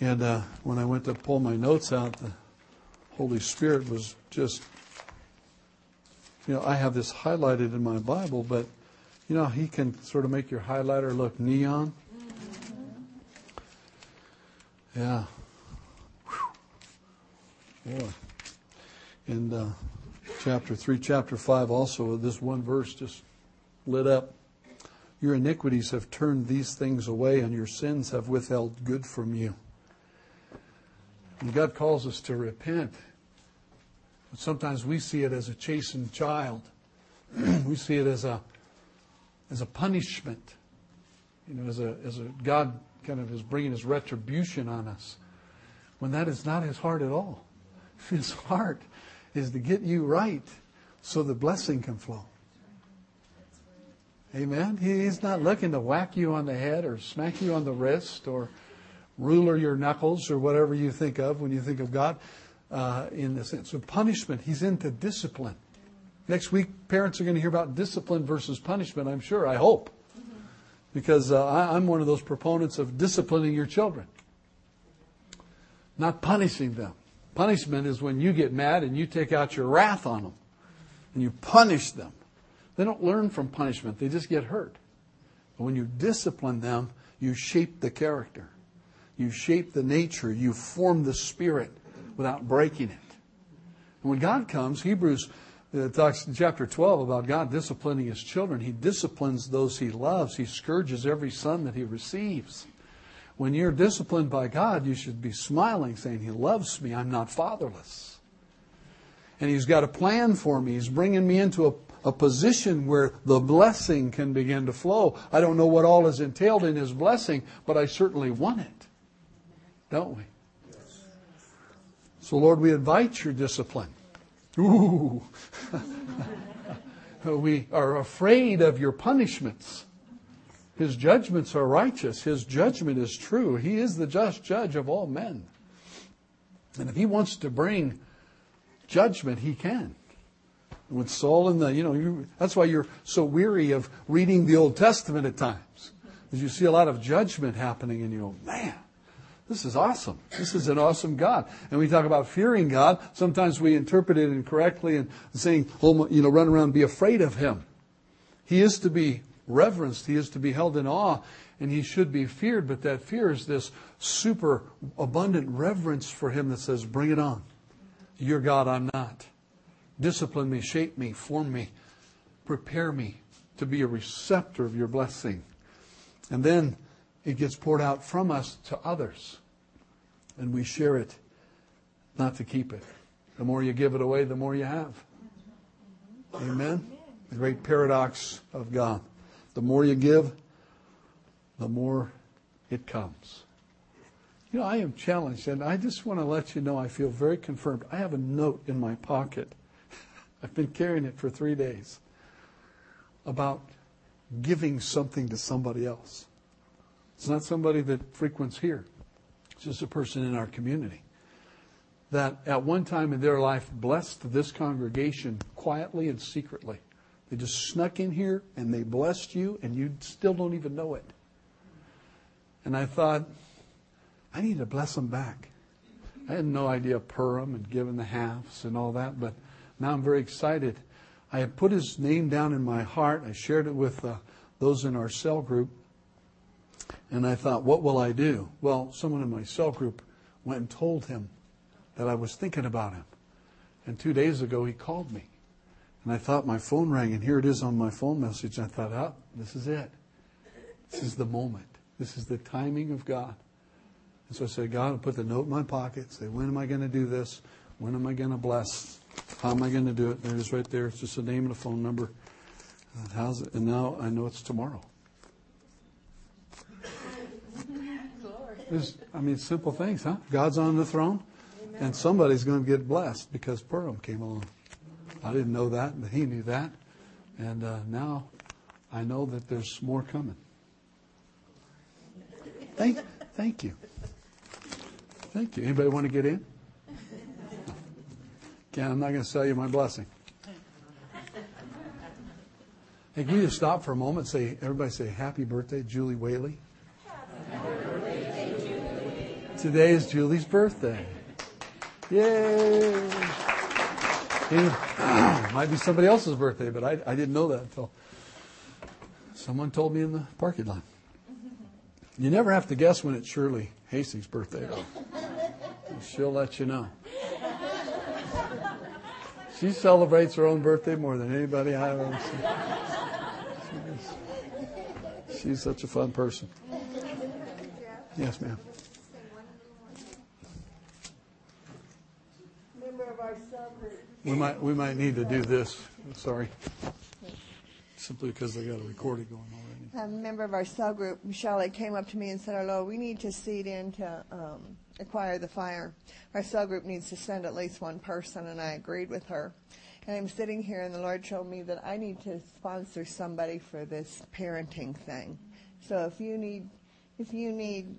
And uh, when I went to pull my notes out, the Holy Spirit was just... You know, I have this highlighted in my Bible, but you know, he can sort of make your highlighter look neon. Yeah. Whew. Boy. And uh, chapter three, chapter five also, this one verse just lit up. Your iniquities have turned these things away, and your sins have withheld good from you. And God calls us to repent. Sometimes we see it as a chastened child. We see it as a as a punishment. You know, as a as a God kind of is bringing His retribution on us. When that is not His heart at all. His heart is to get you right, so the blessing can flow. Amen. He's not looking to whack you on the head or smack you on the wrist or ruler your knuckles or whatever you think of when you think of God. Uh, in the sense of punishment, He's into discipline. Next week, parents are going to hear about discipline versus punishment, I'm sure, I hope. Mm-hmm. Because uh, I, I'm one of those proponents of disciplining your children. Not punishing them. Punishment is when you get mad and you take out your wrath on them. And you punish them. They don't learn from punishment. They just get hurt. But when you discipline them, you shape the character. You shape the nature. You form the spirit. Without breaking it. And when God comes, Hebrews uh, talks in chapter twelve about God disciplining His children. He disciplines those He loves. He scourges every son that He receives. When you're disciplined by God, you should be smiling, saying, He loves me. I'm not fatherless. And He's got a plan for me. He's bringing me into a, a position where the blessing can begin to flow. I don't know what all is entailed in His blessing, but I certainly want it. Don't we? So, Lord, we invite your discipline. Ooh. We are afraid of your punishments. His judgments are righteous. His judgment is true. He is the just judge of all men. And if He wants to bring judgment, He can. With Saul and the, you know, you, that's why you're so weary of reading the Old Testament at times. Because you see a lot of judgment happening and you go, man, this is awesome. This is an awesome God. And we talk about fearing God. Sometimes we interpret it incorrectly and saying, you know, run around and be afraid of him. He is to be reverenced. He is to be held in awe. And he should be feared. But that fear is this super abundant reverence for him that says, bring it on. You're God, I'm not. Discipline me, shape me, form me, prepare me to be a receptor of your blessing. And then it gets poured out from us to others. And we share it, not to keep it. The more you give it away, the more you have. Amen? The great paradox of God. The more you give, the more it comes. You know, I am challenged, and I just want to let you know I feel very confirmed. I have a note in my pocket. I've been carrying it for three days about giving something to somebody else. It's not somebody that frequents here. It's just a person in our community that at one time in their life blessed this congregation quietly and secretly. They just snuck in here and they blessed you and you still don't even know it. And I thought, I need to bless them back. I had no idea Purim and giving the halves and all that, but now I'm very excited. I had put his name down in my heart. I shared it with uh, those in our cell group. And I thought, what will I do? Well, someone in my cell group went and told him that I was thinking about him. And two days ago, he called me. And I thought my phone rang, and here it is on my phone message. I thought, oh, this is it. This is the moment. This is the timing of God. And so I said, God, I'll put the note in my pocket. Say, when am I going to do this? When am I going to bless? How am I going to do it? There it is right there. It's just a name and a phone number. Uh, how's it? And now I know it's tomorrow. It's, I mean, simple things, huh? God's on the throne, and somebody's going to get blessed because Purim came along. I didn't know that, but he knew that. And uh, now I know that there's more coming. Thank, thank you. Thank you. Anybody want to get in? Again, I'm not going to sell you my blessing. Hey, can we just stop for a moment? Say, everybody say, happy birthday, Julie Whaley. Happy birthday, Julie. Today is Julie's birthday. Yay! Might be somebody else's birthday, but I, I didn't know that until someone told me in the parking lot. You never have to guess when it's Shirley Hastings's birthday, though. She'll let you know. She celebrates her own birthday more than anybody I've ever seen. She's such a fun person. Yes, ma'am. We might we might need to do this. I'm sorry. Simply because they got a recording going already. A member of our cell group, Michelle, came up to me and said, "Hello, we need to seed in to um, acquire the fire. Our cell group needs to send at least one person," and I agreed with her. And I'm sitting here, and the Lord showed me that I need to sponsor somebody for this parenting thing. So if you need, if you need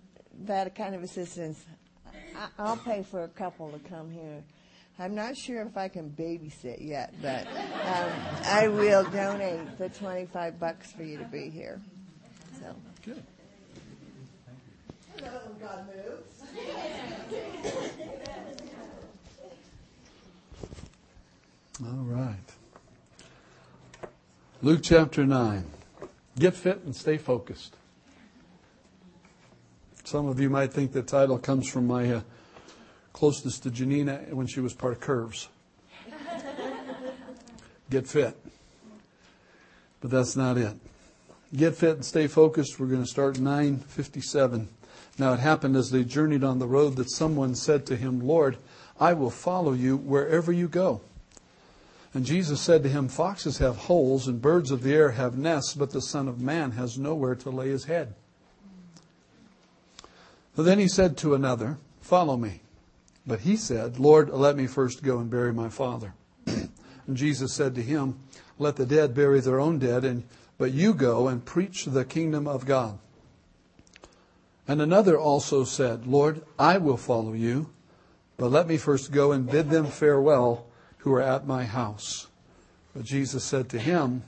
that kind of assistance, I, I'll pay for a couple to come here. I'm not sure if I can babysit yet, but um, I will donate the twenty-five bucks for you to be here. So. Good. Hello, God moves. All right. Luke chapter nine. Get fit and stay focused. Some of you might think the title comes from my... Uh, closeness to Janina when she was part of Curves. Get fit. But that's not it. Get fit and stay focused. We're going to start nine fifty-seven. Now it happened as they journeyed on the road that someone said to him, "Lord, I will follow you wherever you go." And Jesus said to him, "Foxes have holes and birds of the air have nests, but the Son of Man has nowhere to lay his head." And then he said to another, "Follow me." But he said, "Lord, let me first go and bury my father." And Jesus said to him, "Let the dead bury their own dead, and but you go and preach the kingdom of God." And another also said, "Lord, I will follow you, but let me first go and bid them farewell who are at my house." But Jesus said to him,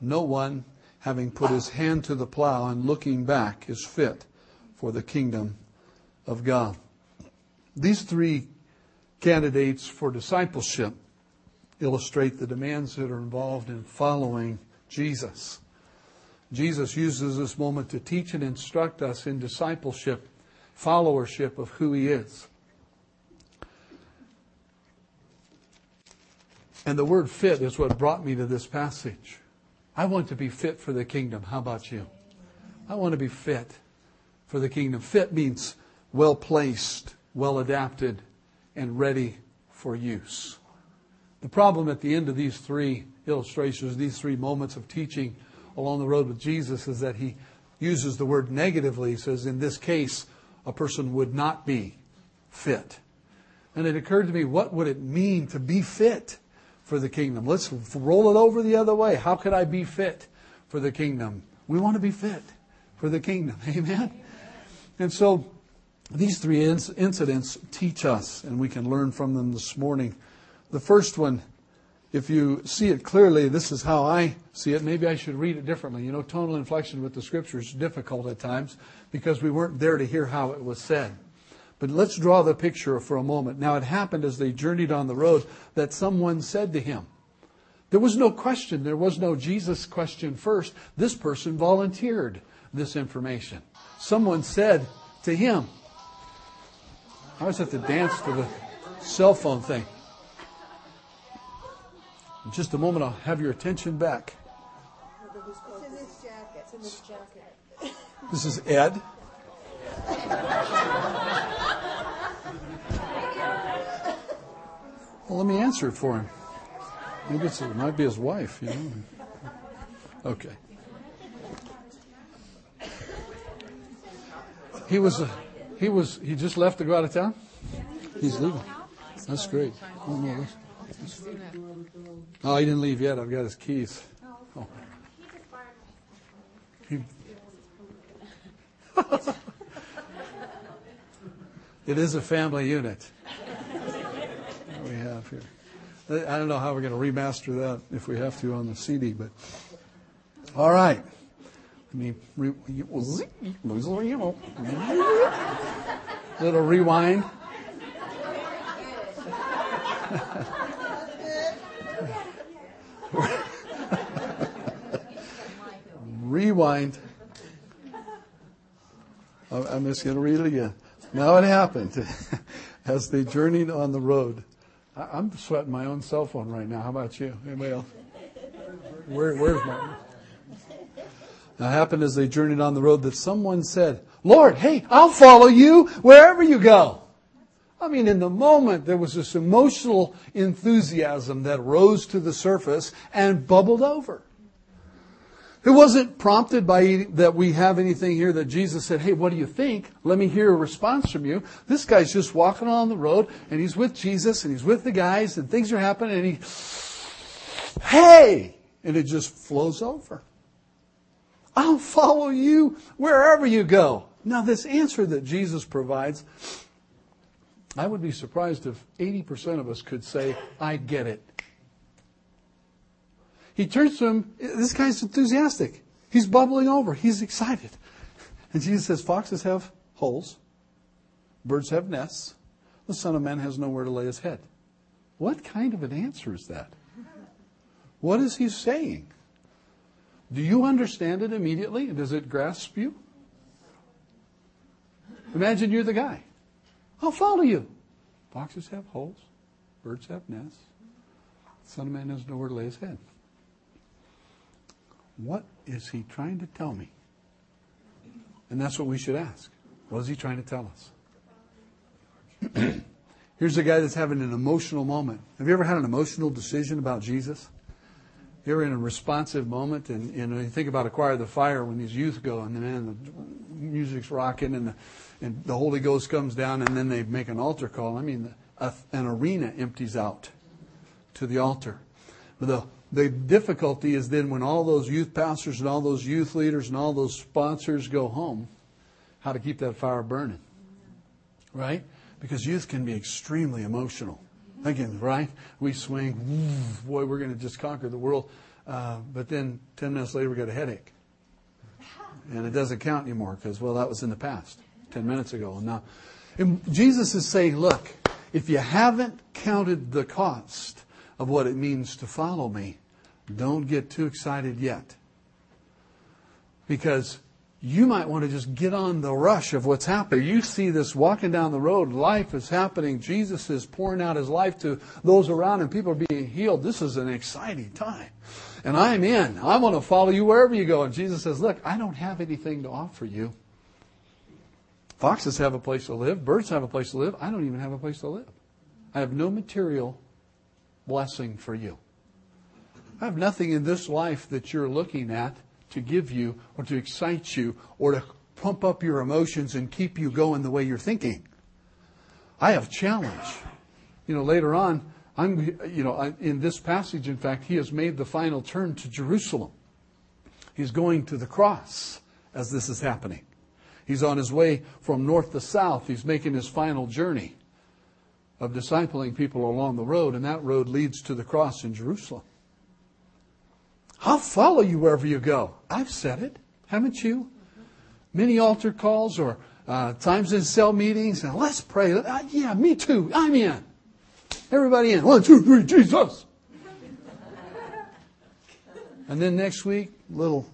"No one, having put his hand to the plow and looking back, is fit for the kingdom of God." These three candidates for discipleship illustrate the demands that are involved in following Jesus. Jesus uses this moment to teach and instruct us in discipleship, followership of who he is. And the word fit is what brought me to this passage. I want to be fit for the kingdom. How about you? I want to be fit for the kingdom. Fit means well-placed, well-adapted, and ready for use. The problem at the end of these three illustrations, these three moments of teaching along the road with Jesus, is that he uses the word negatively. He says, in this case, a person would not be fit. And it occurred to me, what would it mean to be fit for the kingdom? Let's roll it over the other way. How could I be fit for the kingdom? We want to be fit for the kingdom. Amen? And so these three incidents teach us, and we can learn from them this morning. The first one, if you see it clearly, this is how I see it. Maybe I should read it differently. You know, tonal inflection with the Scripture is difficult at times because we weren't there to hear how it was said. But let's draw the picture for a moment. Now, it happened as they journeyed on the road that someone said to him. There was no question. There was no Jesus question first. This person volunteered this information. Someone said to him. I always have to dance to the cell phone thing. In just a moment, I'll have your attention back. It's in this jacket. It's in this jacket. This is Ed. Well, let me answer it for him. Maybe it's, it might be his wife, you know. Okay. He was, uh, he was, he just left to go out of town? He's leaving. That's great. Oh, no, that's, oh, he didn't leave yet. I've got his keys. Oh. He, it is a family unit. Here. I don't know how we're going to remaster that if we have to on the C D, but all right. I mean, re... little rewind. Rewind. I'm just going to read it again. Now it happened as they journeyed on the road. I'm sweating my own cell phone right now. How about you? Anybody else? Where, where's my... Now, it happened as they journeyed on the road that someone said, "Lord, hey, I'll follow you wherever you go." I mean, in the moment, there was this emotional enthusiasm that rose to the surface and bubbled over. It wasn't prompted by that we have anything here that Jesus said, "Hey, what do you think? Let me hear a response from you." This guy's just walking on the road, and he's with Jesus, and he's with the guys, and things are happening, and he, hey! And it just flows over. "I'll follow you wherever you go." Now, this answer that Jesus provides, I would be surprised if eighty percent of us could say, "I get it." He turns to him. This guy's enthusiastic. He's bubbling over. He's excited. And Jesus says, "Foxes have holes. Birds have nests. The Son of Man has nowhere to lay his head." What kind of an answer is that? What is he saying? Do you understand it immediately? Does it grasp you? Imagine you're the guy. "I'll follow you. Foxes have holes. Birds have nests. The Son of Man has nowhere to lay his head." What is he trying to tell me? And that's what we should ask. What is he trying to tell us? Here's a guy that's having an emotional moment. Have you ever had an emotional decision about Jesus? You're in a responsive moment, and, and you think about Acquire the Fire when these youth go, and then the music's rocking, and the, and the Holy Ghost comes down, and then they make an altar call. I mean, a, an arena empties out to the altar. But the The difficulty is then when all those youth pastors and all those youth leaders and all those sponsors go home, how to keep that fire burning, right? Because youth can be extremely emotional. Again, right? We swing. Boy, we're going to just conquer the world. Uh, but then ten minutes later, we got a headache. And it doesn't count anymore because, well, that was in the past ten minutes ago. And now, and Jesus is saying, look, if you haven't counted the cost of what it means to follow me, don't get too excited yet. Because you might want to just get on the rush of what's happening. You see this walking down the road. Life is happening. Jesus is pouring out his life to those around him. People are being healed. This is an exciting time. And I'm in. I want to follow you wherever you go. And Jesus says, look, I don't have anything to offer you. Foxes have a place to live. Birds have a place to live. I don't even have a place to live. I have no material blessing for you. I have nothing in this life that you're looking at to give you or to excite you or to pump up your emotions and keep you going the way you're thinking. I have challenge. You know, later on, I'm, you know, in this passage, in fact, he has made the final turn to Jerusalem. He's going to the cross as this is happening. He's on his way from north to south. He's making his final journey of discipling people along the road, and that road leads to the cross in Jerusalem. I'll follow you wherever you go. I've said it, haven't you? Many altar calls or uh, times in cell meetings. And let's pray. Uh, yeah, me too. I'm in. Everybody in. One, two, three, Jesus. And then next week, little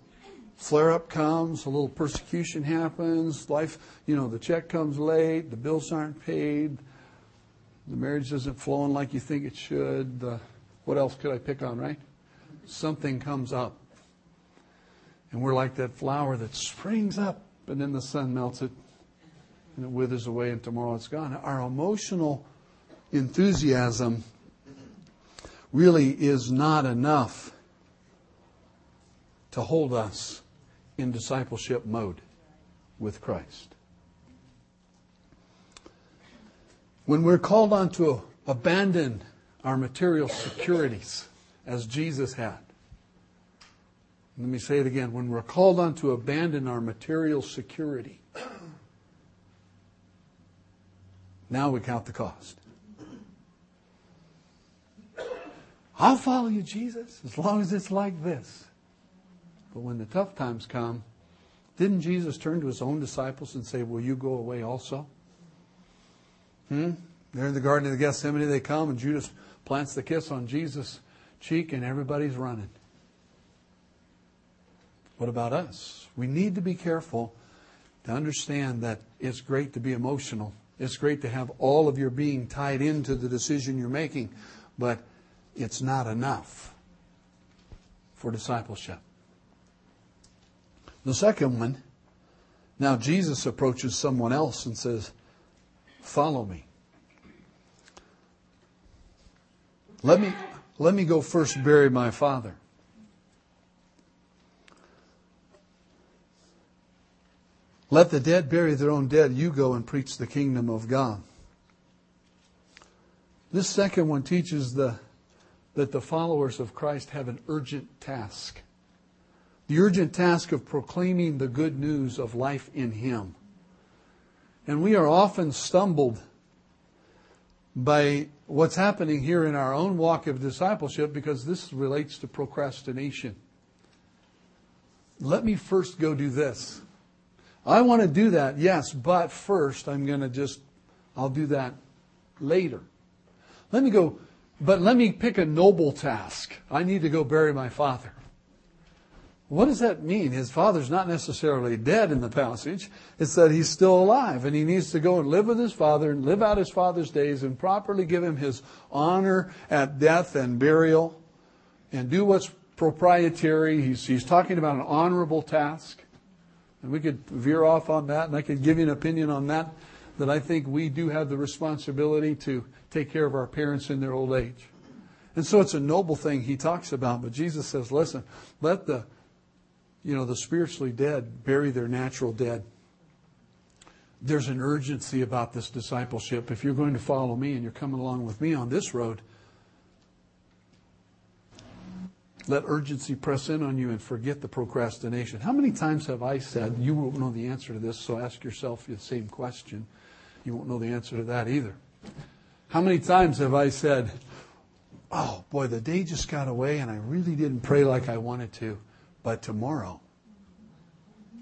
flare-up comes, a little persecution happens. Life, you know, the check comes late. The bills aren't paid. The marriage isn't flowing like you think it should. Uh, what else could I pick on, right? Something comes up. And we're like that flower that springs up and then the sun melts it and it withers away and tomorrow it's gone. Our emotional enthusiasm really is not enough to hold us in discipleship mode with Christ. When we're called on to abandon our material securities, as Jesus had. Let me say it again. When we're called on to abandon our material security, now we count the cost. I'll follow you, Jesus, as long as it's like this. But when the tough times come, didn't Jesus turn to his own disciples and say, will you go away also? Hmm? They're in the Garden of Gethsemane. They come and Judas plants the kiss on Jesus' cheek and everybody's running. What about us? We need to be careful to understand that it's great to be emotional. It's great to have all of your being tied into the decision you're making, but it's not enough for discipleship. The second one, now Jesus approaches someone else and says, follow me. Let me... Let me go first bury my father. Let the dead bury their own dead. You go and preach the kingdom of God. This second one teaches the, that the followers of Christ have an urgent task. The urgent task of proclaiming the good news of life in Him. And we are often stumbled by what's happening here in our own walk of discipleship, because this relates to procrastination. Let me first go do this. I want to do that, yes, but first I'm going to just, I'll do that later. Let me go, but let me pick a noble task. I need to go bury my father. What does that mean? His father's not necessarily dead in the passage. It's that he's still alive and he needs to go and live with his father and live out his father's days and properly give him his honor at death and burial and do what's proprietary. He's, he's talking about an honorable task. And we could veer off on that, and I could give you an opinion on that, that I think we do have the responsibility to take care of our parents in their old age. And so it's a noble thing he talks about, but Jesus says, listen, let the You know, the spiritually dead bury their natural dead. There's an urgency about this discipleship. If you're going to follow me and you're coming along with me on this road, let urgency press in on you and forget the procrastination. How many times have I said, you won't know the answer to this, so ask yourself the same question. You won't know the answer to that either. How many times have I said, oh boy, the day just got away and I really didn't pray like I wanted to, but tomorrow,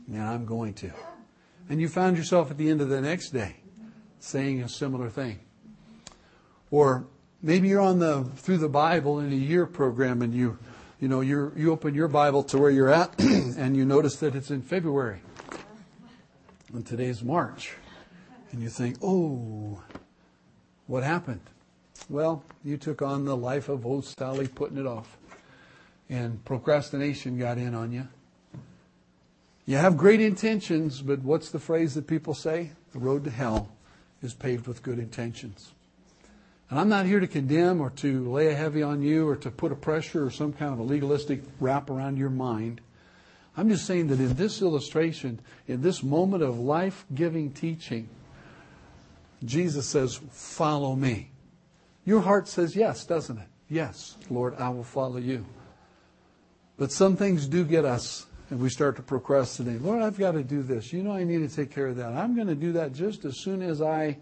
man, I'm going to. And you found yourself at the end of the next day saying a similar thing. Or maybe you're on the Through the Bible in a Year program, and you you know you you open your Bible to where you're at and you notice that it's in February and today's March, and you think, oh, what happened? Well, you took on the life of old Sally, putting it off, and procrastination got in on you. You have great intentions, but what's the phrase that people say? The road to hell is paved with good intentions. And I'm not here to condemn or to lay a heavy on you or to put a pressure or some kind of a legalistic wrap around your mind. I'm just saying that in this illustration, in this moment of life-giving teaching, Jesus says, follow me. Your heart says yes, doesn't it? Yes, Lord, I will follow you. But some things do get us, and we start to procrastinate. Lord, I've got to do this. You know I need to take care of that. I'm going to do that just as soon as I...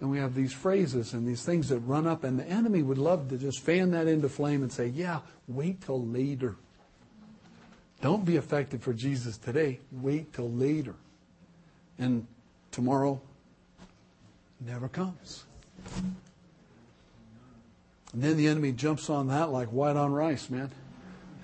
And we have these phrases and these things that run up, and the enemy would love to just fan that into flame and say, yeah, wait till later. Don't be affected for Jesus today. Wait till later. And tomorrow never comes. And then the enemy jumps on that like white on rice, man.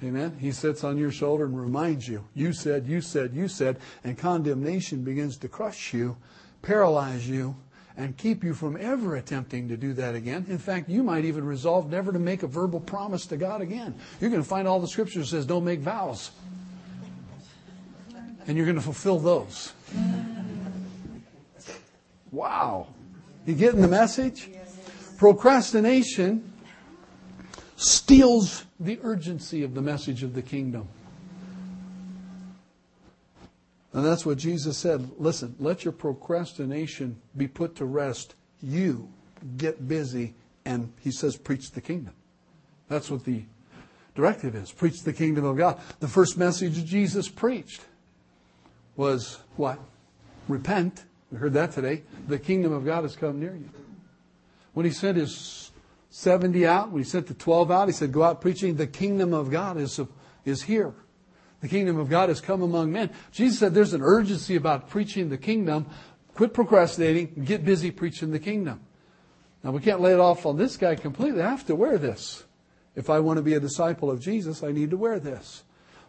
Amen. He sits on your shoulder and reminds you, you said, you said, you said, and condemnation begins to crush you, paralyze you, and keep you from ever attempting to do that again. In fact, you might even resolve never to make a verbal promise to God again. You're going to find all the Scripture says don't make vows. And you're going to fulfill those. Wow. You getting the message? Procrastination steals the urgency of the message of the kingdom. And that's what Jesus said. Listen, let your procrastination be put to rest. You get busy, and he says, preach the kingdom. That's what the directive is. Preach the kingdom of God. The first message Jesus preached was what? Repent. We heard that today. The kingdom of God has come near you. When he sent his seventy out, when he sent the twelve out, he said, go out preaching. The kingdom of God is, is here. The kingdom of God has come among men. Jesus said there's an urgency about preaching the kingdom. Quit procrastinating. Get busy preaching the kingdom. Now, we can't lay it off on this guy completely. I have to wear this. If I want to be a disciple of Jesus, I need to wear this.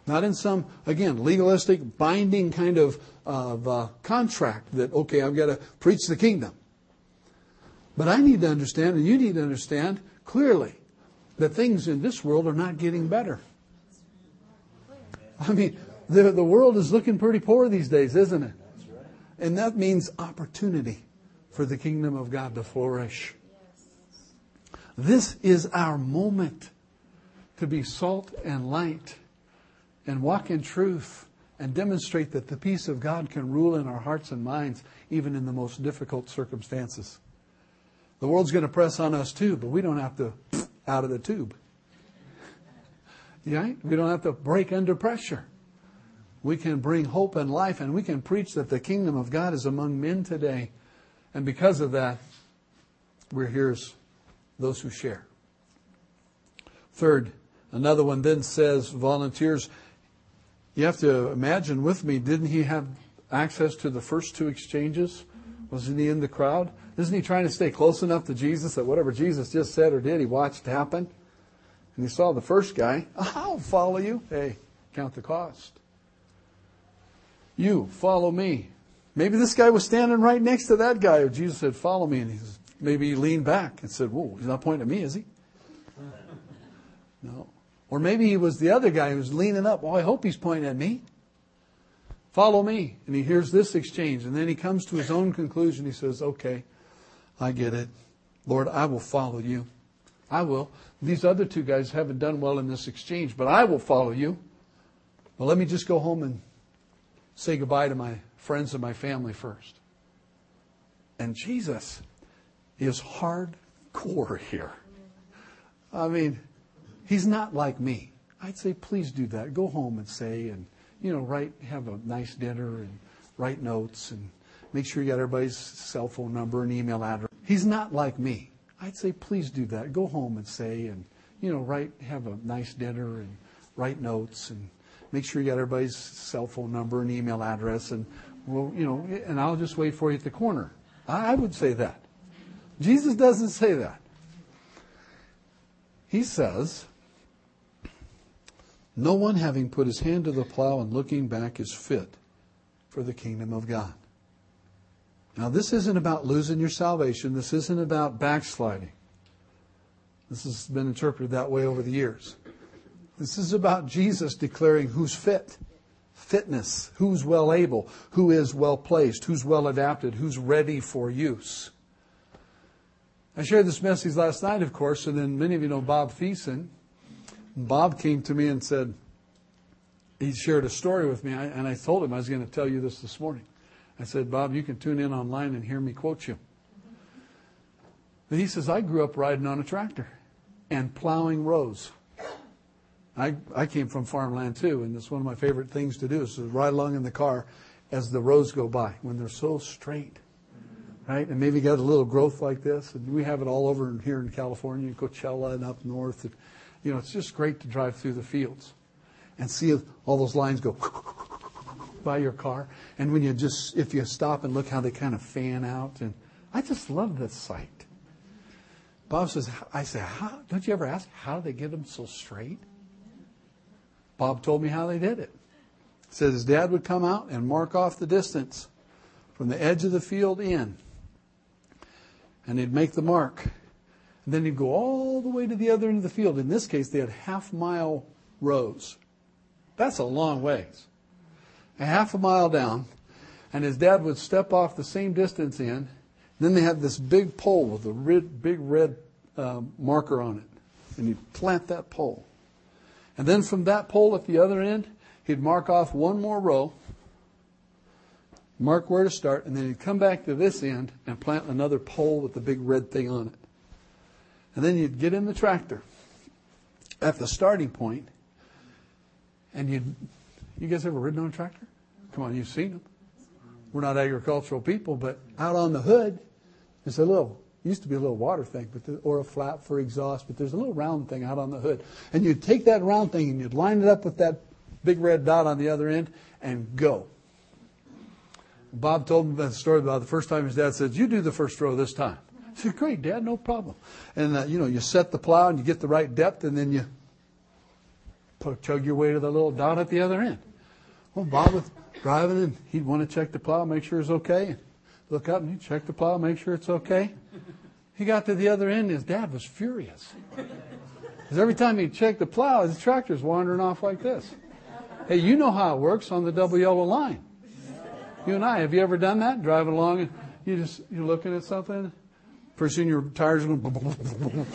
Not in some, again, legalistic, binding kind of, of uh, contract that, okay, I've got to preach the kingdom. But I need to understand, and you need to understand clearly, that things in this world are not getting better. I mean, the the world is looking pretty poor these days, isn't it? That's right. And that means opportunity for the kingdom of God to flourish. Yes. This is our moment to be salt and light and walk in truth and demonstrate that the peace of God can rule in our hearts and minds, even in the most difficult circumstances. The world's going to press on us too, but we don't have to pfft out of the tube. Right? We don't have to break under pressure. We can bring hope and life, and we can preach that the kingdom of God is among men today. And because of that, we're here as those who share. Third, another one then says, volunteers. You have to imagine with me, didn't he have access to the first two exchanges? Wasn't he in the crowd? Isn't he trying to stay close enough to Jesus that whatever Jesus just said or did, he watched happen? And he saw the first guy, I'll follow you. Hey, count the cost. You, follow me. Maybe this guy was standing right next to that guy who Jesus said, follow me. And he says, maybe he leaned back and said, whoa, he's not pointing at me, is he? No. Or maybe he was the other guy who was leaning up. Well, I hope he's pointing at me. Follow me. And he hears this exchange. And then he comes to his own conclusion. He says, okay, I get it. Lord, I will follow you. I will. These other two guys haven't done well in this exchange, but I will follow you. Well, let me just go home and say goodbye to my friends and my family first. And Jesus is hardcore here. I mean, he's not like me. I'd say, please do that. Go home and say, and, you know, write, have a nice dinner and write notes and make sure you got everybody's cell phone number and email address. He's not like me. I'd say please do that. Go home and say, and you know, write, have a nice dinner and write notes and make sure you got everybody's cell phone number and email address, and well, you know, and I'll just wait for you at the corner. I, I would say that. Jesus doesn't say that. He says, no one having put his hand to the plow and looking back is fit for the kingdom of God. Now, this isn't about losing your salvation. This isn't about backsliding. This has been interpreted that way over the years. This is about Jesus declaring who's fit, fitness, who's well able, who is well placed, who's well adapted, who's ready for use. I shared this message last night, of course, and then many of you know Bob Thiessen. Bob came to me and said, he shared a story with me, and I told him I was going to tell you this this morning. I said, Bob, you can tune in online and hear me quote you. But he says, I grew up riding on a tractor and plowing rows. I I came from farmland too, and it's one of my favorite things to do is to ride along in the car as the rows go by when they're so straight, right? And maybe got a little growth like this. And we have it all over here in California, in Coachella and up north. And, you know, it's just great to drive through the fields and see all those lines go by your car, and when you just, if you stop and look how they kind of fan out, and I just love this sight. Bob says, I say, how, don't you ever ask, how do they get them so straight? Bob told me how they did it. He said his dad would come out and mark off the distance from the edge of the field in, and he'd make the mark, and then he'd go all the way to the other end of the field. In this case, they had half mile rows. That's a long ways. A half a mile down, and his dad would step off the same distance in. Then they had this big pole with a red, big red uh, marker on it, and he'd plant that pole. And then from that pole at the other end, he'd mark off one more row, mark where to start, and then he'd come back to this end and plant another pole with the big red thing on it. And then you'd get in the tractor at the starting point, and you'd... You guys ever ridden on a tractor? Come on, you've seen them. We're not agricultural people, but out on the hood, there's a little, used to be a little water thing, but the, or a flap for exhaust, but there's a little round thing out on the hood. And you'd take that round thing and you'd line it up with that big red dot on the other end and go. Bob told me that story about the first time his dad said, you do the first row this time. I said, great, Dad, no problem. And, uh, you know, you set the plow and you get the right depth, and then you put, chug your way to the little dot at the other end. Well, Bob was driving, and he'd want to check the plow, make sure it's okay. And look up, and he'd check the plow, make sure it's okay. He got to the other end, and his dad was furious. Because every time he'd check the plow, his tractor's wandering off like this. Hey, you know how it works on the double yellow line. You and I, have you ever done that? Driving along, and you just, you're looking at something. Pretty soon your tires are going,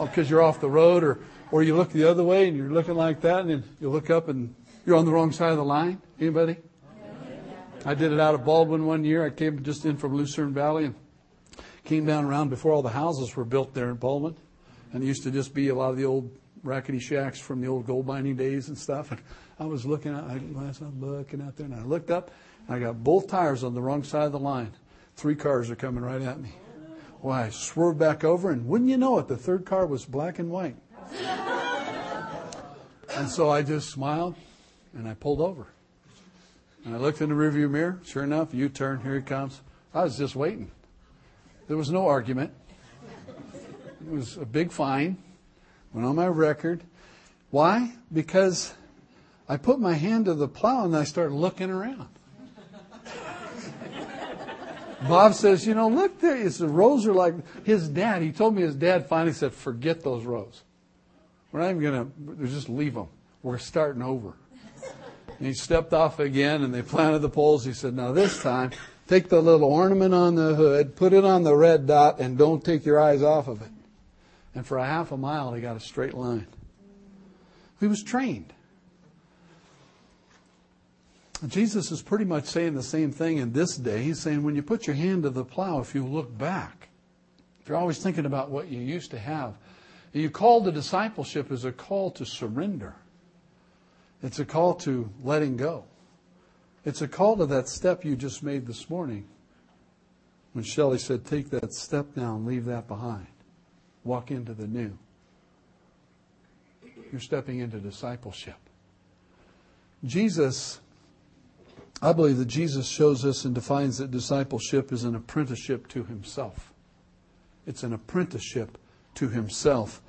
oh, because you're off the road, or, or you look the other way, and you're looking like that, and then you look up, and you're on the wrong side of the line. Anybody? I did it out of Baldwin one year. I came just in from Lucerne Valley and came down around before all the houses were built there in Baldwin. And it used to just be a lot of the old rackety shacks from the old gold mining days and stuff. And I was looking out, I was looking out there, and I looked up, and I got both tires on the wrong side of the line. Three cars are coming right at me. Well, I swerved back over, and wouldn't you know it, the third car was black and white. And so I just smiled. And I pulled over. And I looked in the rearview mirror. Sure enough, U-turn, here he comes. I was just waiting. There was no argument. It was a big fine. Went on my record. Why? Because I put my hand to the plow and I started looking around. Bob says, you know, look there. It's, the rows are like his dad. He told me his dad finally said, forget those rows. We're not even going to, just leave them. We're starting over. And he stepped off again, and they planted the poles. He said, now this time, take the little ornament on the hood, put it on the red dot, and don't take your eyes off of it. And for a half a mile, he got a straight line. He was trained. Jesus is pretty much saying the same thing in this day. He's saying, when you put your hand to the plow, if you look back, if you're always thinking about what you used to have, you call the discipleship as a call to surrender. It's a call to letting go. It's a call to that step you just made this morning. When Shelley said, take that step down, leave that behind. Walk into the new. You're stepping into discipleship. Jesus, I believe that Jesus shows us and defines that discipleship is an apprenticeship to himself. It's an apprenticeship to himself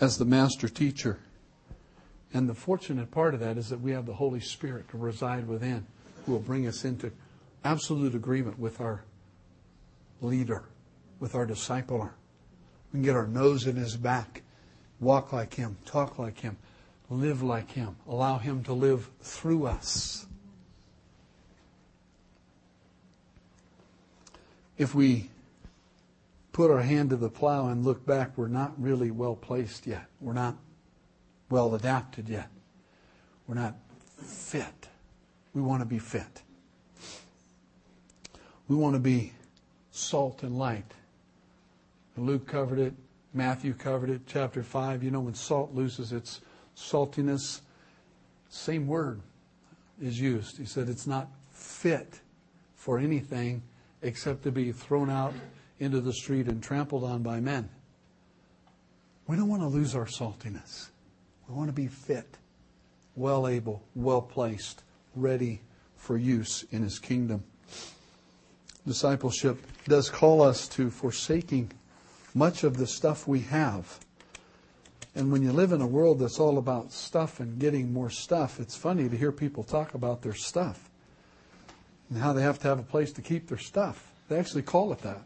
as the master teacher. And the fortunate part of that is that we have the Holy Spirit to reside within, who will bring us into absolute agreement with our leader, with our discipler. We can get our nose in his back, walk like him, talk like him, live like him, allow him to live through us. If we put our hand to the plow and look back, we're not really well placed yet. We're not well adapted yet. We're not fit. We want to be fit. We want to be salt and light. Luke covered it. Matthew covered it. Chapter five, you know, when salt loses its saltiness, same word is used. He said it's not fit for anything except to be thrown out into the street and trampled on by men. We don't want to lose our saltiness. We want to be fit, well able, well placed, ready for use in his kingdom. Discipleship does call us to forsaking much of the stuff we have. And when you live in a world that's all about stuff and getting more stuff, it's funny to hear people talk about their stuff and how they have to have a place to keep their stuff. They actually call it that,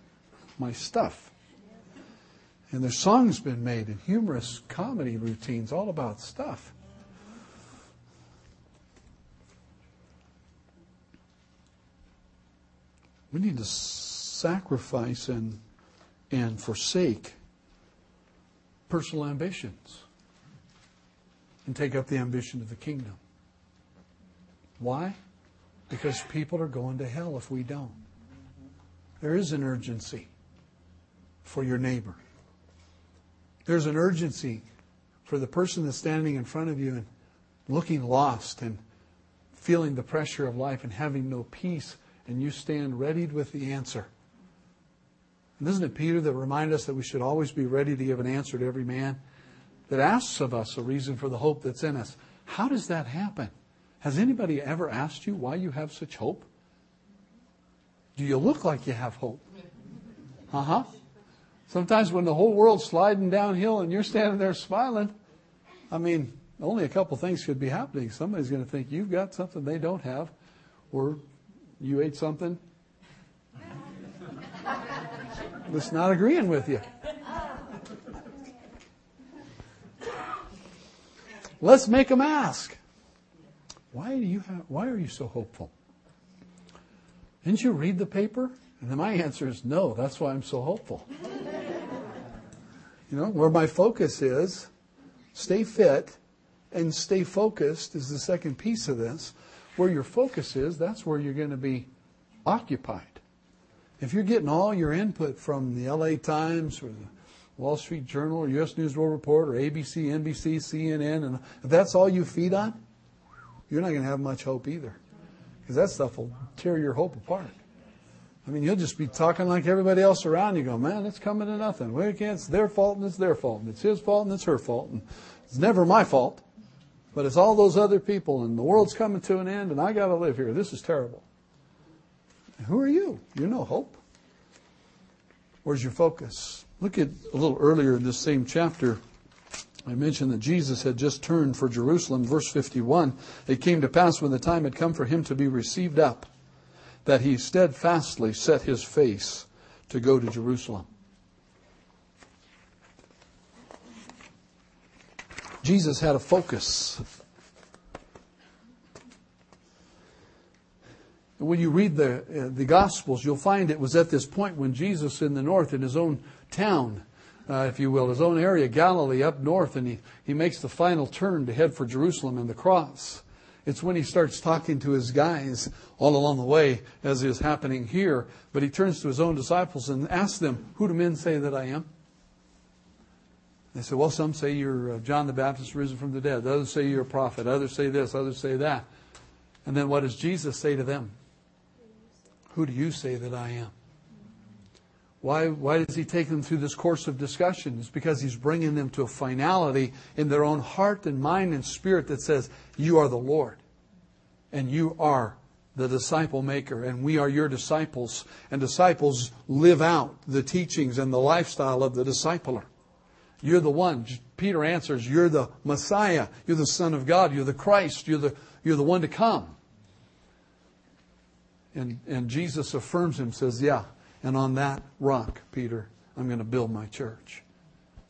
my stuff. And there's songs been made and humorous comedy routines all about stuff. We need to sacrifice and and forsake personal ambitions and take up the ambition of the kingdom. Why? Because people are going to hell if we don't. There is an urgency for your neighbor. There's an urgency for the person that's standing in front of you and looking lost and feeling the pressure of life and having no peace, and you stand readied with the answer. And isn't it Peter that reminds us that we should always be ready to give an answer to every man that asks of us a reason for the hope that's in us? How does that happen? Has anybody ever asked you why you have such hope? Do you look like you have hope? Uh-huh. Sometimes when the whole world's sliding downhill and you're standing there smiling, I mean, only a couple things could be happening. Somebody's going to think you've got something they don't have, or you ate something that's not agreeing with you. Let's make them ask, why do you have, why are you so hopeful? Didn't you read the paper? And then my answer is no, that's why I'm so hopeful. You know, where my focus is, stay fit and stay focused is the second piece of this. Where your focus is, that's where you're going to be occupied. If you're getting all your input from the L A Times or the Wall Street Journal or U S News World Report or A B C, N B C, C N N, and if that's all you feed on, you're not going to have much hope either, because that stuff will tear your hope apart. I mean, you'll just be talking like everybody else around you, go, man, it's coming to nothing. Well, it's their fault and it's their fault, and it's his fault and it's her fault, and it's never my fault, but it's all those other people, and the world's coming to an end, and I got to live here. This is terrible. And who are you? You're no hope. Where's your focus? Look at a little earlier in this same chapter. I mentioned that Jesus had just turned for Jerusalem. Verse fifty-one, it came to pass when the time had come for him to be received up, that he steadfastly set his face to go to Jerusalem. Jesus had a focus. When you read the uh, the Gospels, you'll find it was at this point when Jesus in the north, in his own town, uh, if you will, his own area, Galilee up north, and he, he makes the final turn to head for Jerusalem and the cross. It's when he starts talking to his guys all along the way, as is happening here. But he turns to his own disciples and asks them, who do men say that I am? They say, well, some say you're John the Baptist risen from the dead. Others say you're a prophet. Others say this. Others say that. And then what does Jesus say to them? Who do you say that I am? Why, why does he take them through this course of discussion? It's because he's bringing them to a finality in their own heart and mind and spirit that says, you are the Lord, and you are the disciple maker, and we are your disciples. And disciples live out the teachings and the lifestyle of the discipler. You're the one. Peter answers, you're the Messiah. You're the Son of God. You're the Christ. You're the, you're the one to come. And, and Jesus affirms him, says, yeah, and on that rock, Peter, I'm going to build my church.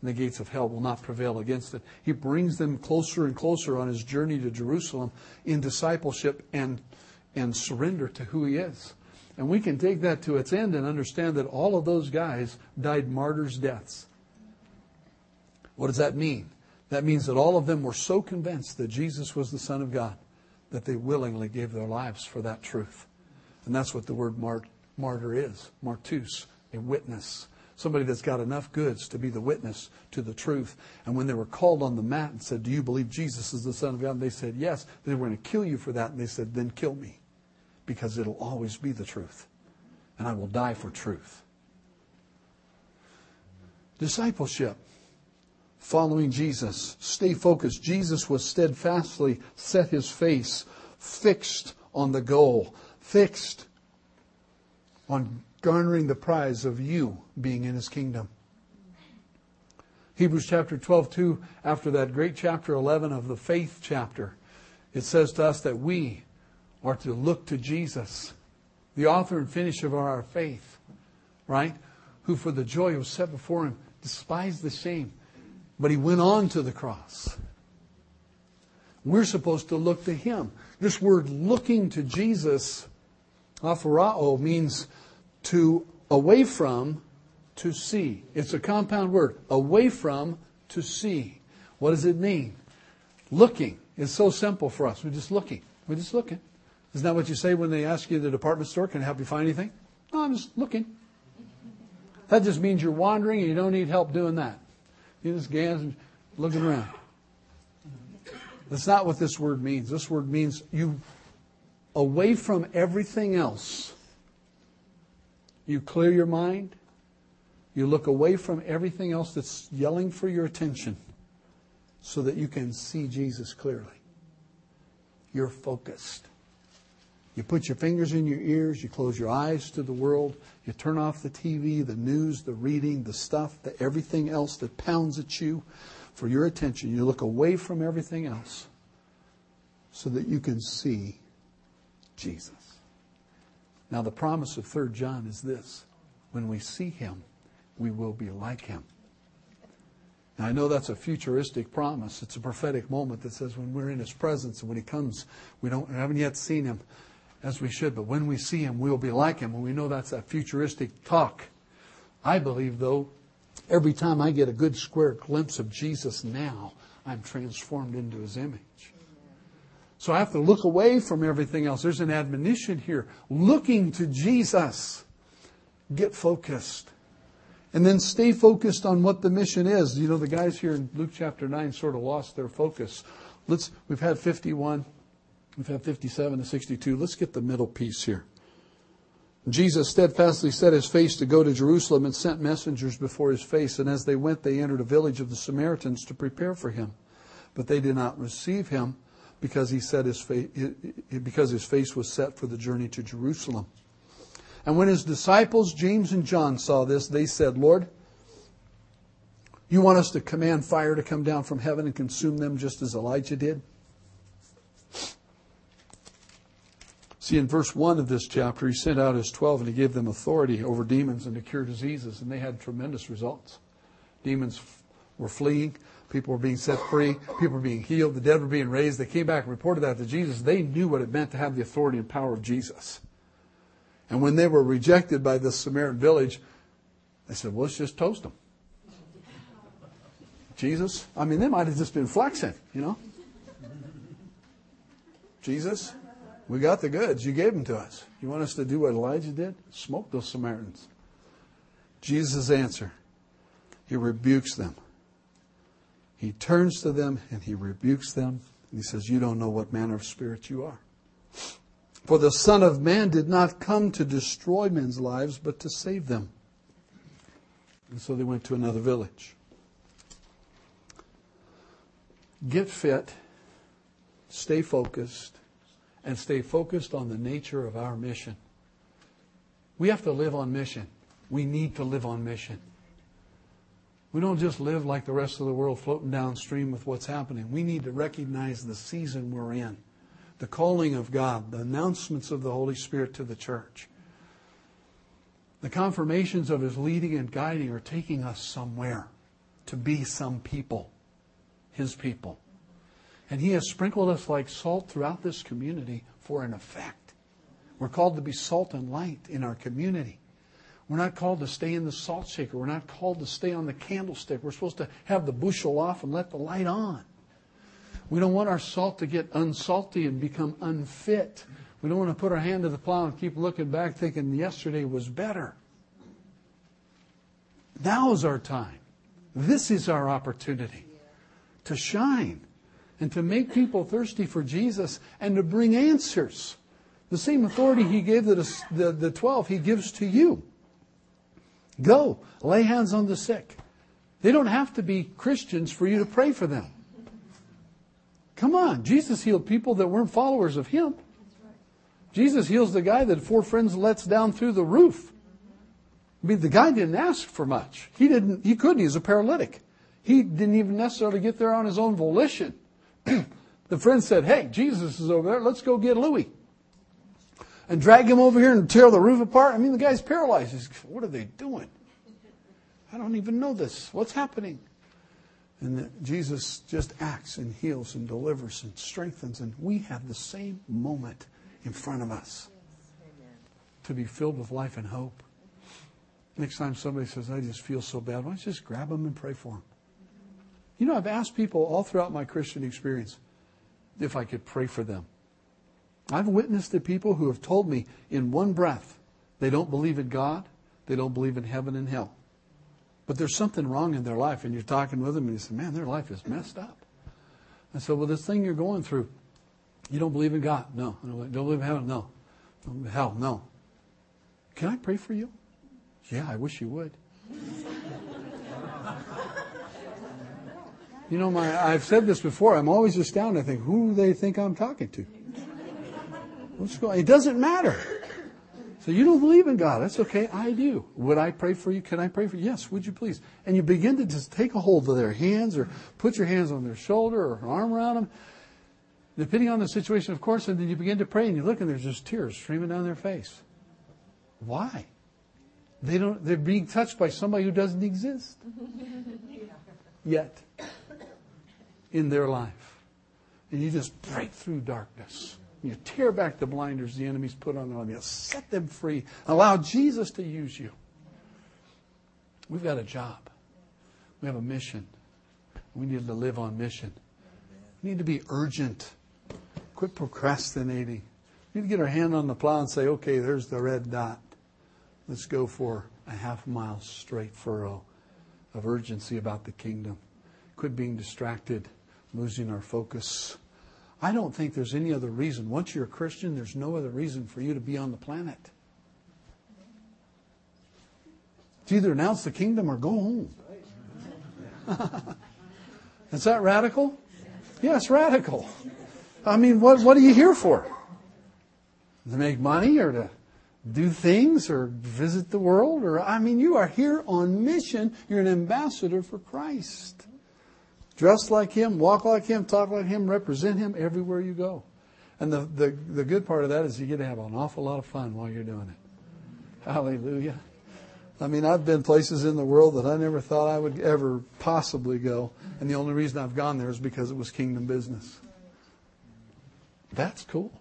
And the gates of hell will not prevail against it. He brings them closer and closer on his journey to Jerusalem in discipleship and, and surrender to who he is. And we can take that to its end and understand that all of those guys died martyrs' deaths. What does that mean? That means that all of them were so convinced that Jesus was the Son of God that they willingly gave their lives for that truth. And that's what the word martyr Martyr is, martus, a witness, somebody that's got enough goods to be the witness to the truth. And when they were called on the mat and said, do you believe Jesus is the Son of God? And they said, yes. They were going to kill you for that. And they said, then kill me, because it'll always be the truth. And I will die for truth. Discipleship, following Jesus, stay focused. Jesus was steadfastly set his face, fixed on the goal, fixed on garnering the prize of you being in his kingdom. Hebrews chapter twelve, two, after that great chapter eleven of the faith chapter, it says to us that we are to look to Jesus, the author and finisher of our faith, right? Who for the joy was set before him, despised the shame, but he went on to the cross. We're supposed to look to him. This word looking to Jesus, apharao, means to away from, to see. It's a compound word. Away from, to see. What does it mean? Looking is so simple for us. We're just looking. We're just looking. Isn't that what you say when they ask you at the department store, can I help you find anything? No, I'm just looking. That just means you're wandering and you don't need help doing that. You just gaze and looking around. That's not what this word means. This word means you, away from everything else, you clear your mind, you look away from everything else that's yelling for your attention so that you can see Jesus clearly. You're focused. You put your fingers in your ears, you close your eyes to the world, you turn off the T V, the news, the reading, the stuff, the everything else that pounds at you for your attention. You look away from everything else so that you can see Jesus. Now the promise of Third John is this: when we see him, we will be like him. Now I know that's a futuristic promise. It's a prophetic moment that says when we're in his presence and when he comes, we don't we haven't yet seen him as we should, but when we see him, we'll be like him. And we know that's that futuristic talk. I believe, though, every time I get a good square glimpse of Jesus now, I'm transformed into his image. So I have to look away from everything else. There's an admonition here. Looking to Jesus. Get focused. And then stay focused on what the mission is. You know, the guys here in Luke chapter nine sort of lost their focus. Let's, we've had fifty-one. We've had fifty-seven to sixty-two. Let's get the middle piece here. Jesus steadfastly set his face to go to Jerusalem and sent messengers before his face. And as they went, they entered a village of the Samaritans to prepare for him. But they did not receive him, because he set his face, because his face was set for the journey to Jerusalem. And when his disciples, James and John, saw this, they said, Lord, you want us to command fire to come down from heaven and consume them just as Elijah did? See, in verse one of this chapter, he sent out his twelve and he gave them authority over demons and to cure diseases. And they had tremendous results. Demons were fleeing. People were being set free. People were being healed. The dead were being raised. They came back and reported that to Jesus. They knew what it meant to have the authority and power of Jesus. And when they were rejected by this Samaritan village, they said, well, let's just toast them. Jesus, I mean, they might have just been flexing, you know. Jesus, we got the goods. You gave them to us. You want us to do what Elijah did? Smoke those Samaritans. Jesus' answer, he rebukes them. He turns to them and he rebukes them. And he says, you don't know what manner of spirit you are. For the Son of Man did not come to destroy men's lives, but to save them. And so they went to another village. Get fit, stay focused, and stay focused on the nature of our mission. We have to live on mission. We need to live on mission. We don't just live like the rest of the world floating downstream with what's happening. We need to recognize the season we're in, the calling of God, the announcements of the Holy Spirit to the church. The confirmations of His leading and guiding are taking us somewhere to be some people, His people. And He has sprinkled us like salt throughout this community for an effect. We're called to be salt and light in our community. We're not called to stay in the salt shaker. We're not called to stay on the candlestick. We're supposed to have the bushel off and let the light on. We don't want our salt to get unsalty and become unfit. We don't want to put our hand to the plow and keep looking back thinking yesterday was better. Now is our time. This is our opportunity to shine and to make people thirsty for Jesus and to bring answers. The same authority He gave the, the, the twelve, He gives to you. Go, lay hands on the sick. They don't have to be Christians for you to pray for them. Come on, Jesus healed people that weren't followers of Him. Jesus heals the guy that four friends lets down through the roof. I mean, the guy didn't ask for much. He didn't. He couldn't. He was a paralytic. He didn't even necessarily get there on his own volition. The friend said, "Hey, Jesus is over there. Let's go get Louis." And drag him over here and tear the roof apart. I mean, the guy's paralyzed. He's, what are they doing? I don't even know this. What's happening? And the, Jesus just acts and heals and delivers and strengthens. And we have the same moment in front of us. Yes. To be filled with life and hope. Next time somebody says, I just feel so bad, why don't you just grab them and pray for them? You know, I've asked people all throughout my Christian experience if I could pray for them. I've witnessed to people who have told me in one breath, they don't believe in God, they don't believe in heaven and hell. But there's something wrong in their life, and you're talking with them, and you say, man, their life is messed up. I said, well, this thing you're going through, you don't believe in God? No. I don't believe in heaven? No. Hell? No. Can I pray for you? Yeah, I wish you would. You know, my I've said this before, I'm always astounded. I think, who do they think I'm talking to? What's going on? It doesn't matter. So you don't believe in God. That's okay. I do. Would I pray for you? Can I pray for you? Yes. Would you please? And you begin to just take a hold of their hands or put your hands on their shoulder or an arm around them. Depending on the situation, of course. And then you begin to pray and you look and there's just tears streaming down their face. Why? They don't, they're being touched by somebody who doesn't exist yet in their life. And you just break through darkness. You tear back the blinders the enemy's put on them. You set them free. Allow Jesus to use you. We've got a job. We have a mission. We need to live on mission. We need to be urgent. Quit procrastinating. We need to get our hand on the plow and say, okay, there's the red dot. Let's go for a half mile straight furrow of urgency about the kingdom. Quit being distracted, losing our focus. I don't think there's any other reason. Once you're a Christian, there's no other reason for you to be on the planet. To either announce the kingdom or go home. Is that radical? Yes, radical. I mean, what what are you here for? To make money or to do things or visit the world? Or I mean, you are here on mission. You're an ambassador for Christ. Dress like Him, walk like Him, talk like Him, represent Him everywhere you go. And the, the, the good part of that is you get to have an awful lot of fun while you're doing it. Hallelujah. I mean, I've been places in the world that I never thought I would ever possibly go. And the only reason I've gone there is because it was kingdom business. That's cool.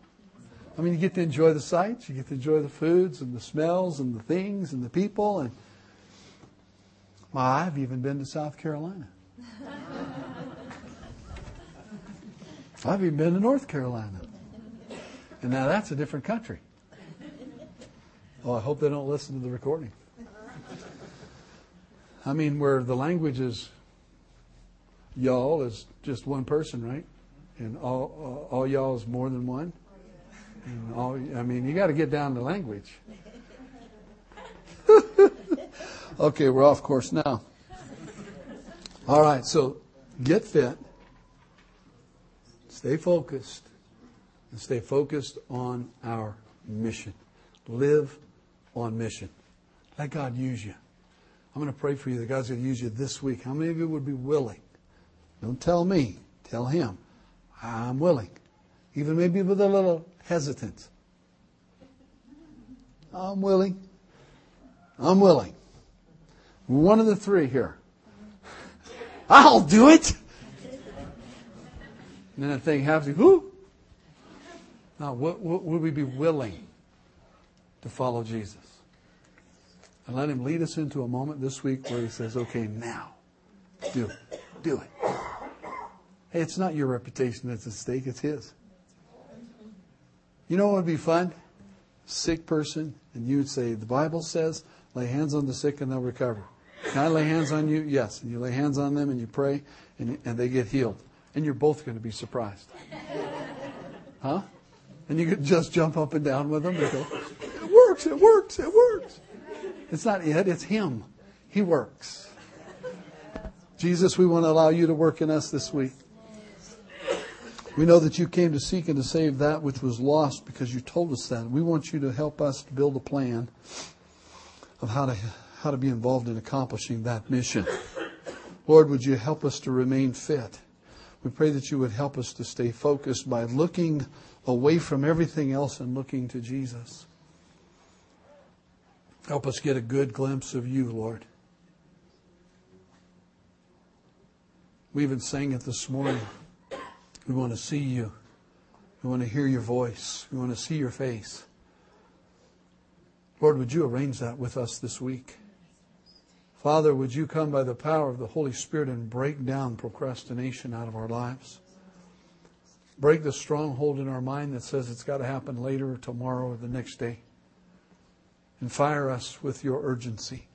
I mean, you get to enjoy the sights, you get to enjoy the foods and the smells and the things and the people. And well, I've even been to South Carolina. I've even been to North Carolina. And now that's a different country. Oh, I hope they don't listen to the recording. I mean, where the language is, y'all is just one person, right? And all, all, all y'all is more than one. And all, I mean, you got to get down to language. Okay, we're off course now. All right, so get fit. Stay focused. And stay focused on our mission. Live on mission. Let God use you. I'm going to pray for you that God's going to use you this week. How many of you would be willing? Don't tell me. Tell him. I'm willing. Even maybe with a little hesitance. I'm willing. I'm willing. One of the three here. I'll do it. And then that thing happens. Whoo! Now, what, what, would we be willing to follow Jesus? And let him lead us into a moment this week where he says, okay, now, do it. Do it. Hey, it's not your reputation that's at stake. It's his. You know what would be fun? Sick person, and you would say, the Bible says, lay hands on the sick and they'll recover. Can I lay hands on you? Yes. And you lay hands on them and you pray and, and they get healed. And you're both going to be surprised. Huh? And you could just jump up and down with them and go, it works, it works, it works. It's not it, it's him. He works. Jesus, we want to allow you to work in us this week. We know that you came to seek and to save that which was lost because you told us that. We want you to help us to build a plan of how to how to be involved in accomplishing that mission. Lord, would you help us to remain fit? We pray that you would help us to stay focused by looking away from everything else and looking to Jesus. Help us get a good glimpse of you, Lord. We even sang it this morning. We want to see you. We want to hear your voice. We want to see your face. Lord, would you arrange that with us this week? Father, would you come by the power of the Holy Spirit and break down procrastination out of our lives? Break the stronghold in our mind that says it's got to happen later or tomorrow or the next day. And fire us with your urgency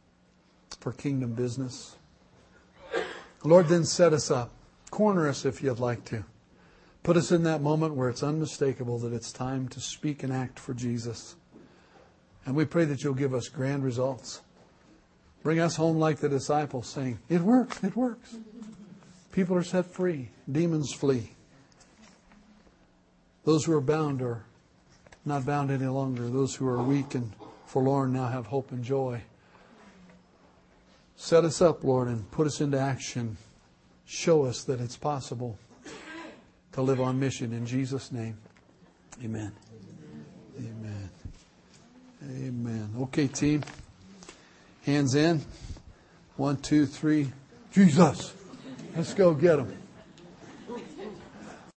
for kingdom business. Lord, then set us up. Corner us if you'd like to. Put us in that moment where it's unmistakable that it's time to speak and act for Jesus. And we pray that you'll give us grand results. Bring us home like the disciples saying, it works, it works. People are set free. Demons flee. Those who are bound are not bound any longer. Those who are weak and forlorn now have hope and joy. Set us up, Lord, and put us into action. Show us that it's possible to live on mission. In Jesus' name, amen. Amen. Amen. Okay, team. Hands in. One, two, three. Jesus. Let's go get them.